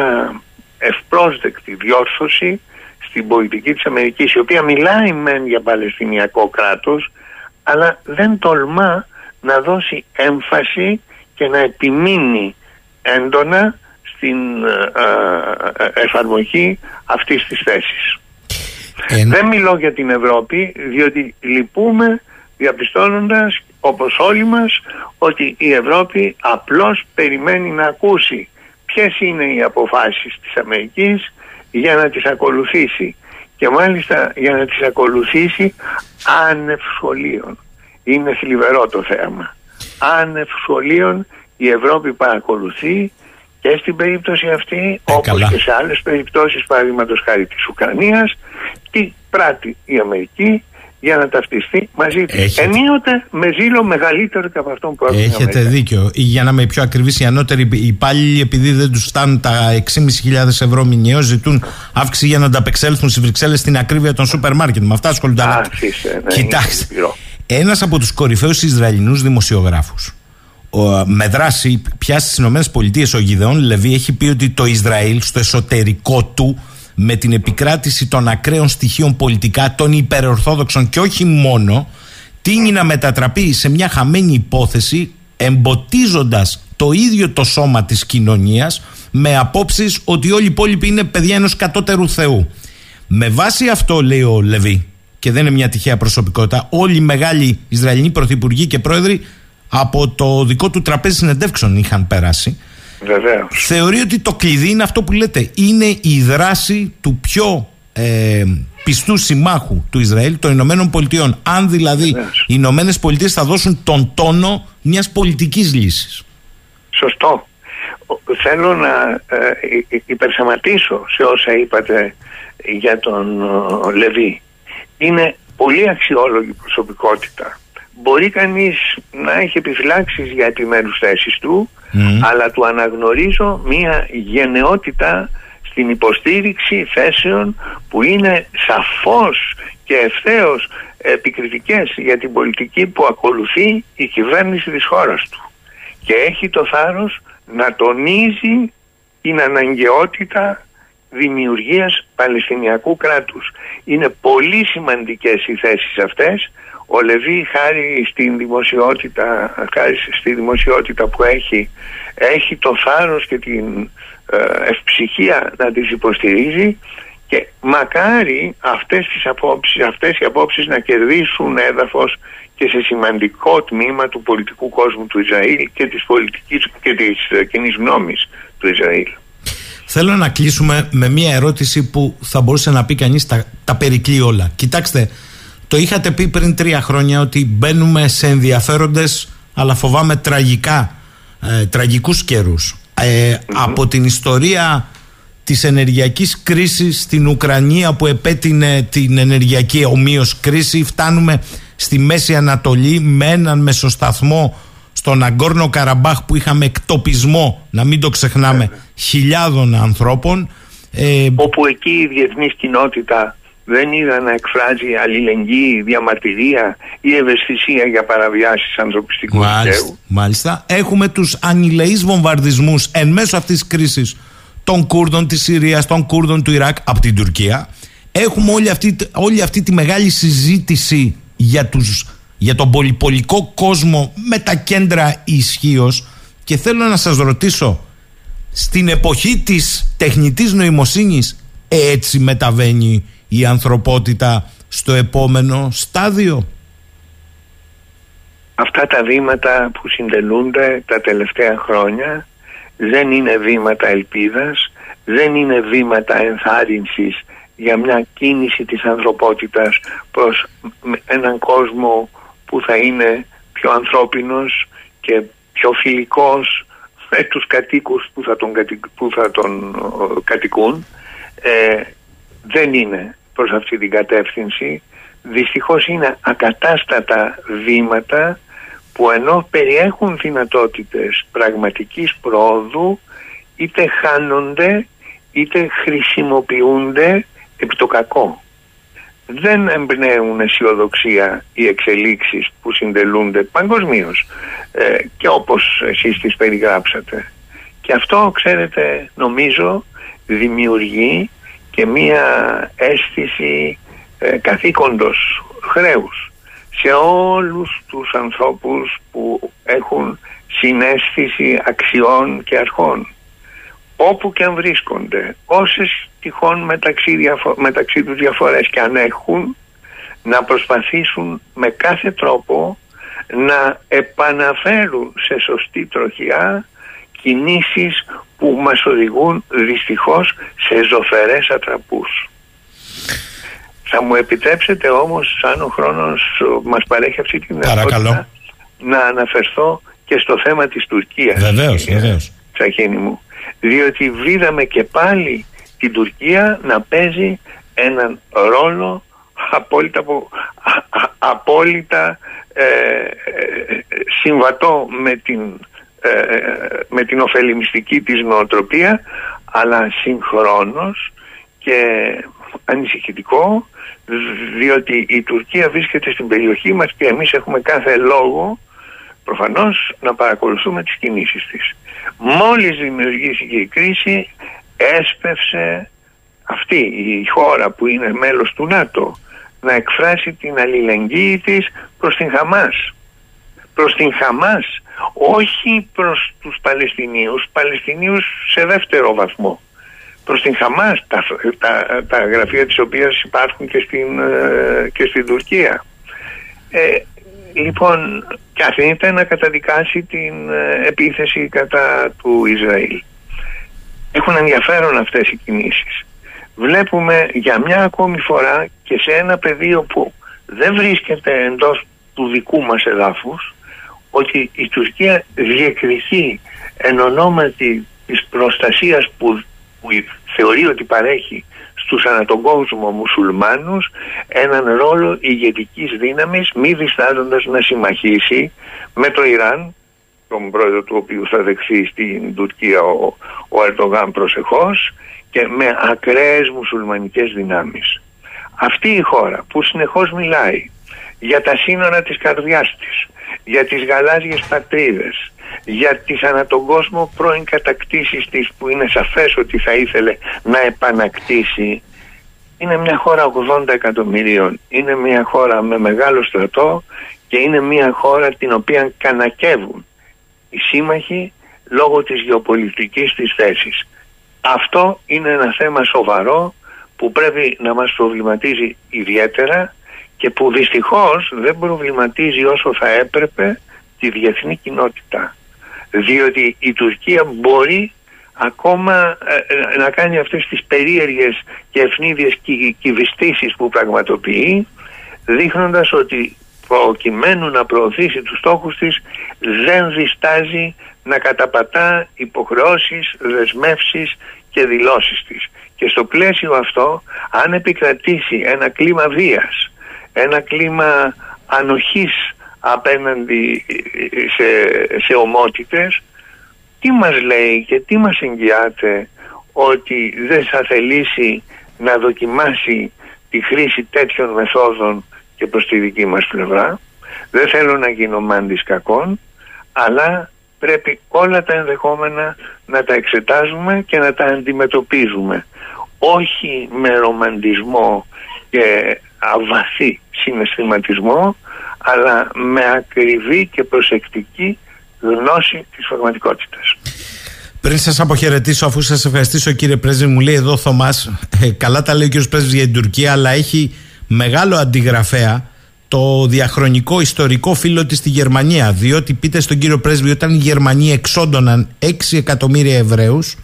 ευπρόσδεκτη διόρθωση στην πολιτική της Αμερικής, η οποία μιλάει μεν για Παλαιστινιακό κράτος, αλλά δεν τολμά να δώσει έμφαση και να επιμείνει έντονα στην εφαρμογή αυτής της θέσης. Δεν μιλώ για την Ευρώπη, διότι λυπούμε διαπιστώνοντας, όπως όλοι μας, ότι η Ευρώπη απλώς περιμένει να ακούσει ποιες είναι οι αποφάσεις της Αμερικής για να τις ακολουθήσει, και μάλιστα για να τις ακολουθήσει άνευ σχολείων. Είναι θλιβερό το θέμα. Άνευ σχολείων η Ευρώπη παρακολουθεί και στην περίπτωση αυτή, όπως και σε άλλες περιπτώσεις, παραδείγματος χάρη της Ουκρανίας, τι πράττει η Αμερική για να ταυτιστεί μαζί της. Ενίοτε με ζήλο μεγαλύτερο και από αυτόν που έκανε. Έχετε δίκιο. Για να είμαι πιο ακριβής, οι ανώτεροι υπάλληλοι, επειδή δεν τους φτάνουν τα 6.500 ευρώ μηνιαίως, ζητούν αύξηση για να ανταπεξέλθουν στις Βρυξέλλες στην ακρίβεια των σούπερ μάρκετ. Με αυτά ασχολούνται. Κοιτάξτε. Ένας από τους κορυφαίους Ισραηλινούς δημοσιογράφους, με δράση πια στις ΗΠΑ, ο Γηδεών Λεβί, έχει πει ότι το Ισραήλ στο εσωτερικό του, με την επικράτηση των ακραίων στοιχείων πολιτικά, των υπερορθόδοξων και όχι μόνο, τείνει να μετατραπεί σε μια χαμένη υπόθεση, εμποτίζοντας το ίδιο το σώμα της κοινωνίας με απόψεις ότι όλοι οι υπόλοιποι είναι παιδιά ενός κατώτερου θεού. Με βάση αυτό, λέει ο Λεβί, και δεν είναι μια τυχαία προσωπικότητα, όλοι οι μεγάλοι Ισραηλινοί πρωθυπουργοί και πρόεδροι από το δικό του τραπέζι συνεντεύξεων είχαν περάσει. Βεβαίως. Θεωρεί ότι το κλειδί είναι αυτό που λέτε. Είναι η δράση του πιο πιστού συμμάχου του Ισραήλ, των Ηνωμένων Πολιτειών. Αν δηλαδή οι Ηνωμένες Πολιτείες θα δώσουν τον τόνο μιας πολιτικής λύσης. Σωστό. Θέλω να υπερσαματίσω σε όσα είπατε για τον Λεβί. Είναι πολύ αξιόλογη προσωπικότητα. Μπορεί κανείς να έχει επιφυλάξεις για επιμέρους θέσεις του, αλλά του αναγνωρίζω μια γενναιότητα στην υποστήριξη θέσεων που είναι σαφώς και ευθέως επικριτικές για την πολιτική που ακολουθεί η κυβέρνηση της χώρας του. Και έχει το θάρρος να τονίζει την αναγκαιότητα δημιουργίας Παλαιστινιακού κράτους. Είναι πολύ σημαντικές οι θέσεις αυτές. Ο Λεβί, χάρη στη δημοσιότητα που έχει, έχει το θάρρος και την ευψυχία να τις υποστηρίζει, και μακάρι αυτές οι απόψεις να κερδίσουν έδαφος και σε σημαντικό τμήμα του πολιτικού κόσμου του Ισραήλ και της πολιτικής και της κοινής γνώμης του Ισραήλ. Θέλω να κλείσουμε με μια ερώτηση που θα μπορούσε να πει κανείς τα περικλεί όλα. Κοιτάξτε, το είχατε πει πριν 3 χρόνια ότι μπαίνουμε σε ενδιαφέροντες αλλά φοβάμαι τραγικούς καιρούς. Από την ιστορία της ενεργειακής κρίσης στην Ουκρανία που επέτεινε την ενεργειακή ομοίως κρίση, φτάνουμε στη Μέση Ανατολή με έναν μεσοσταθμό στον Αγκόρνο Καραμπάχ που είχαμε εκτοπισμό, να μην το ξεχνάμε, χιλιάδων ανθρώπων, όπου εκεί η διεθνής κοινότητα δεν είδα να εκφράζει αλληλεγγύη, διαμαρτυρία ή ευαισθησία για παραβιάσεις ανθρωπιστικού δικαίου. Μάλιστα. Έχουμε τους ανηλεείς βομβαρδισμούς εν μέσω αυτής της κρίσης των Κούρδων της Συρίας, των Κούρδων του Ιράκ από την Τουρκία. Έχουμε όλη αυτή τη μεγάλη συζήτηση για τον πολυπολικό κόσμο με τα κέντρα ισχύως, και θέλω να σας ρωτήσω, στην εποχή της τεχνητής νοημοσύνης έτσι μεταβαίνει η ανθρωπότητα στο επόμενο στάδιο? Αυτά τα βήματα που συντελούνται τα τελευταία χρόνια δεν είναι βήματα ελπίδας, δεν είναι βήματα ενθάρρυνσης για μια κίνηση της ανθρωπότητας προς έναν κόσμο που θα είναι πιο ανθρώπινος και πιο φιλικός με τους κατοίκους που θα τον κατοικούν. Δεν είναι προς αυτή την κατεύθυνση. Δυστυχώς είναι ακατάστατα βήματα που ενώ περιέχουν δυνατότητες πραγματικής προόδου, είτε χάνονται είτε χρησιμοποιούνται επί το κακό. Δεν εμπνέουν αισιοδοξία οι εξελίξεις που συντελούνται παγκοσμίως και όπως εσείς τις περιγράψατε. Και αυτό, ξέρετε, νομίζω δημιουργεί και μία αίσθηση καθήκοντος, χρέους σε όλους τους ανθρώπους που έχουν συναίσθηση αξιών και αρχών, όπου και αν βρίσκονται, όσες τυχόν μεταξύ τους διαφορές και αν έχουν, να προσπαθήσουν με κάθε τρόπο να επαναφέρουν σε σωστή τροχιά κινήσεις που μας οδηγούν δυστυχώς σε ζωφερές ατραπούς. Θα μου επιτρέψετε όμως, σαν ο χρόνος μας παρέχει αυτή την ευκαιρία, να αναφερθώ και στο θέμα της Τουρκίας. Βεβαίως. Σαχίνη μου, διότι βρήκαμε και πάλι την Τουρκία να παίζει έναν ρόλο απόλυτα συμβατό με την ωφελημιστική της νοοτροπία, αλλά συγχρόνως και ανησυχητικό, διότι η Τουρκία βρίσκεται στην περιοχή μας και εμείς έχουμε κάθε λόγο προφανώς να παρακολουθούμε τις κινήσεις της. Μόλις δημιουργήθηκε η κρίση, έσπευσε αυτή η χώρα που είναι μέλος του ΝΑΤΟ να εκφράσει την αλληλεγγύη της προς την Χαμάς, όχι προς τους Παλαιστινίους σε δεύτερο βαθμό, προς την Χαμάς, τα γραφεία της οποίας υπάρχουν και στην Τουρκία. Λοιπόν, και αρνείται να καταδικάσει την επίθεση κατά του Ισραήλ. Έχουν ενδιαφέρον αυτές οι κινήσεις. Βλέπουμε για μια ακόμη φορά και σε ένα πεδίο που δεν βρίσκεται εντός του δικού μας εδάφους, ότι η Τουρκία διεκδικεί εν ονόματι της προστασίας που θεωρεί ότι παρέχει στους ανά τον κόσμο μουσουλμάνους έναν ρόλο ηγετικής δύναμης, μη διστάζοντας να συμμαχήσει με το Ιράν, τον πρόεδρο του οποίου θα δεχθεί στην Τουρκία ο Ερντογάν προσεχώς, και με ακραίες μουσουλμανικές δυνάμεις. Αυτή η χώρα που συνεχώς μιλάει για τα σύνορα της καρδιάς της, για τις γαλάζιες πατρίδες, για τις ανά τον κόσμο πρώην κατακτήσεις της που είναι σαφές ότι θα ήθελε να επανακτήσει, είναι μια χώρα 80 εκατομμυρίων, είναι μια χώρα με μεγάλο στρατό και είναι μια χώρα την οποία κανακεύουν οι σύμμαχοι λόγω της γεωπολιτικής της θέσης. Αυτό είναι ένα θέμα σοβαρό που πρέπει να μας προβληματίζει ιδιαίτερα και που δυστυχώς δεν προβληματίζει όσο θα έπρεπε τη διεθνή κοινότητα. Διότι η Τουρκία μπορεί ακόμα να κάνει αυτές τις περίεργες και ευνίδιες κυβιστήσεις που πραγματοποιεί, δείχνοντας ότι προκειμένου να προωθήσει τους στόχους της δεν διστάζει να καταπατά υποχρεώσεις, δεσμεύσεις και δηλώσεις της. Και στο πλαίσιο αυτό, αν επικρατήσει ένα κλίμα βίας, ένα κλίμα ανοχής απέναντι σε ομότητες, τι μας λέει και τι μας εγγυάται ότι δεν θα θελήσει να δοκιμάσει τη χρήση τέτοιων μεθόδων και προς τη δική μας πλευρά? Δεν θέλω να γίνω μάντης κακών, αλλά πρέπει όλα τα ενδεχόμενα να τα εξετάζουμε και να τα αντιμετωπίζουμε, όχι με ρομαντισμό και αβαθή συναισθηματισμό, αλλά με ακριβή και προσεκτική γνώση της πραγματικότητας. Πριν σας αποχαιρετήσω, αφού σας ευχαριστήσω, κύριε πρέσβη, μου λέει εδώ Θωμάς, καλά τα λέει ο κύριος πρέσβης για την Τουρκία, αλλά έχει μεγάλο αντιγραφέα το διαχρονικό ιστορικό φίλο της στη Γερμανία, διότι πείτε στον κύριο πρέσβη, όταν οι Γερμανοί εξόντωναν 6 εκατομμύρια Εβραίους,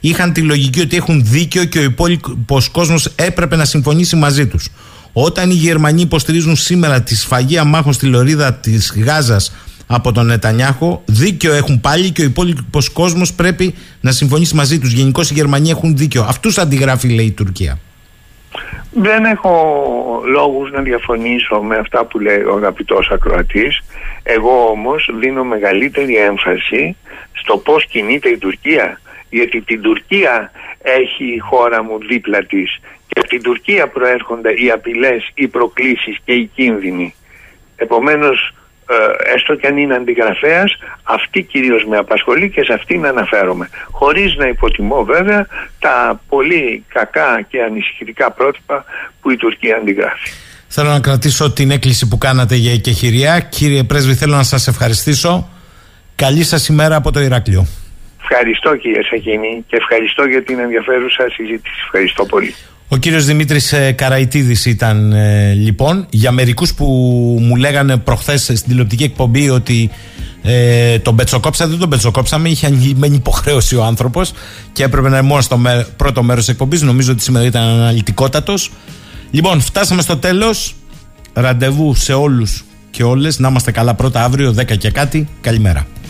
είχαν τη λογική ότι έχουν δίκιο και ο υπόλοιπος κόσμος έπρεπε να συμφωνήσει μαζί τους. Όταν οι Γερμανοί υποστηρίζουν σήμερα τη σφαγή αμάχων στη Λωρίδα της Γάζας από τον Νετανιάχου, δίκιο έχουν πάλι και ο υπόλοιπος κόσμος πρέπει να συμφωνήσει μαζί τους. Γενικώς οι Γερμανοί έχουν δίκιο. Αυτούς αντιγράφει, λέει, η Τουρκία. Δεν έχω λόγους να διαφωνήσω με αυτά που λέει ο αγαπητός ακροατής. Εγώ όμως δίνω μεγαλύτερη έμφαση στο πώς κινείται η Τουρκία, γιατί την Τουρκία έχει η χώρα μου δίπλα της και από την Τουρκία προέρχονται οι απειλές, οι προκλήσεις και οι κίνδυνοι. Επομένως, έστω και αν είναι αντιγραφέας, αυτή κυρίως με απασχολεί και σε αυτήν αναφέρομαι, χωρίς να υποτιμώ βέβαια τα πολύ κακά και ανησυχητικά πρότυπα που η Τουρκία αντιγράφει. Θέλω να κρατήσω την έκκληση που κάνατε για εκεχηρία. Κύριε πρέσβη, θέλω να σας ευχαριστήσω. Καλή σας ημέρα από το Ηράκλειο. Ευχαριστώ, κύριε Σαχίνη, και ευχαριστώ για την ενδιαφέρουσα συζήτηση. Ευχαριστώ πολύ. Ο κύριος Δημήτρης Καραϊτίδης ήταν λοιπόν. Για μερικούς που μου λέγανε προχθές στην τηλεοπτική εκπομπή ότι τον πετσοκόψα, δεν τον πετσοκόψαμε, είχε ανηλυμένη υποχρέωση ο άνθρωπος και έπρεπε να είναι μόνο στο πρώτο μέρος της εκπομπής. Νομίζω ότι σήμερα ήταν αναλυτικότατος. Λοιπόν, φτάσαμε στο τέλος. Ραντεβού σε όλους και όλες. Να είμαστε καλά πρώτα αύριο, 10 και κάτι. Καλημέρα.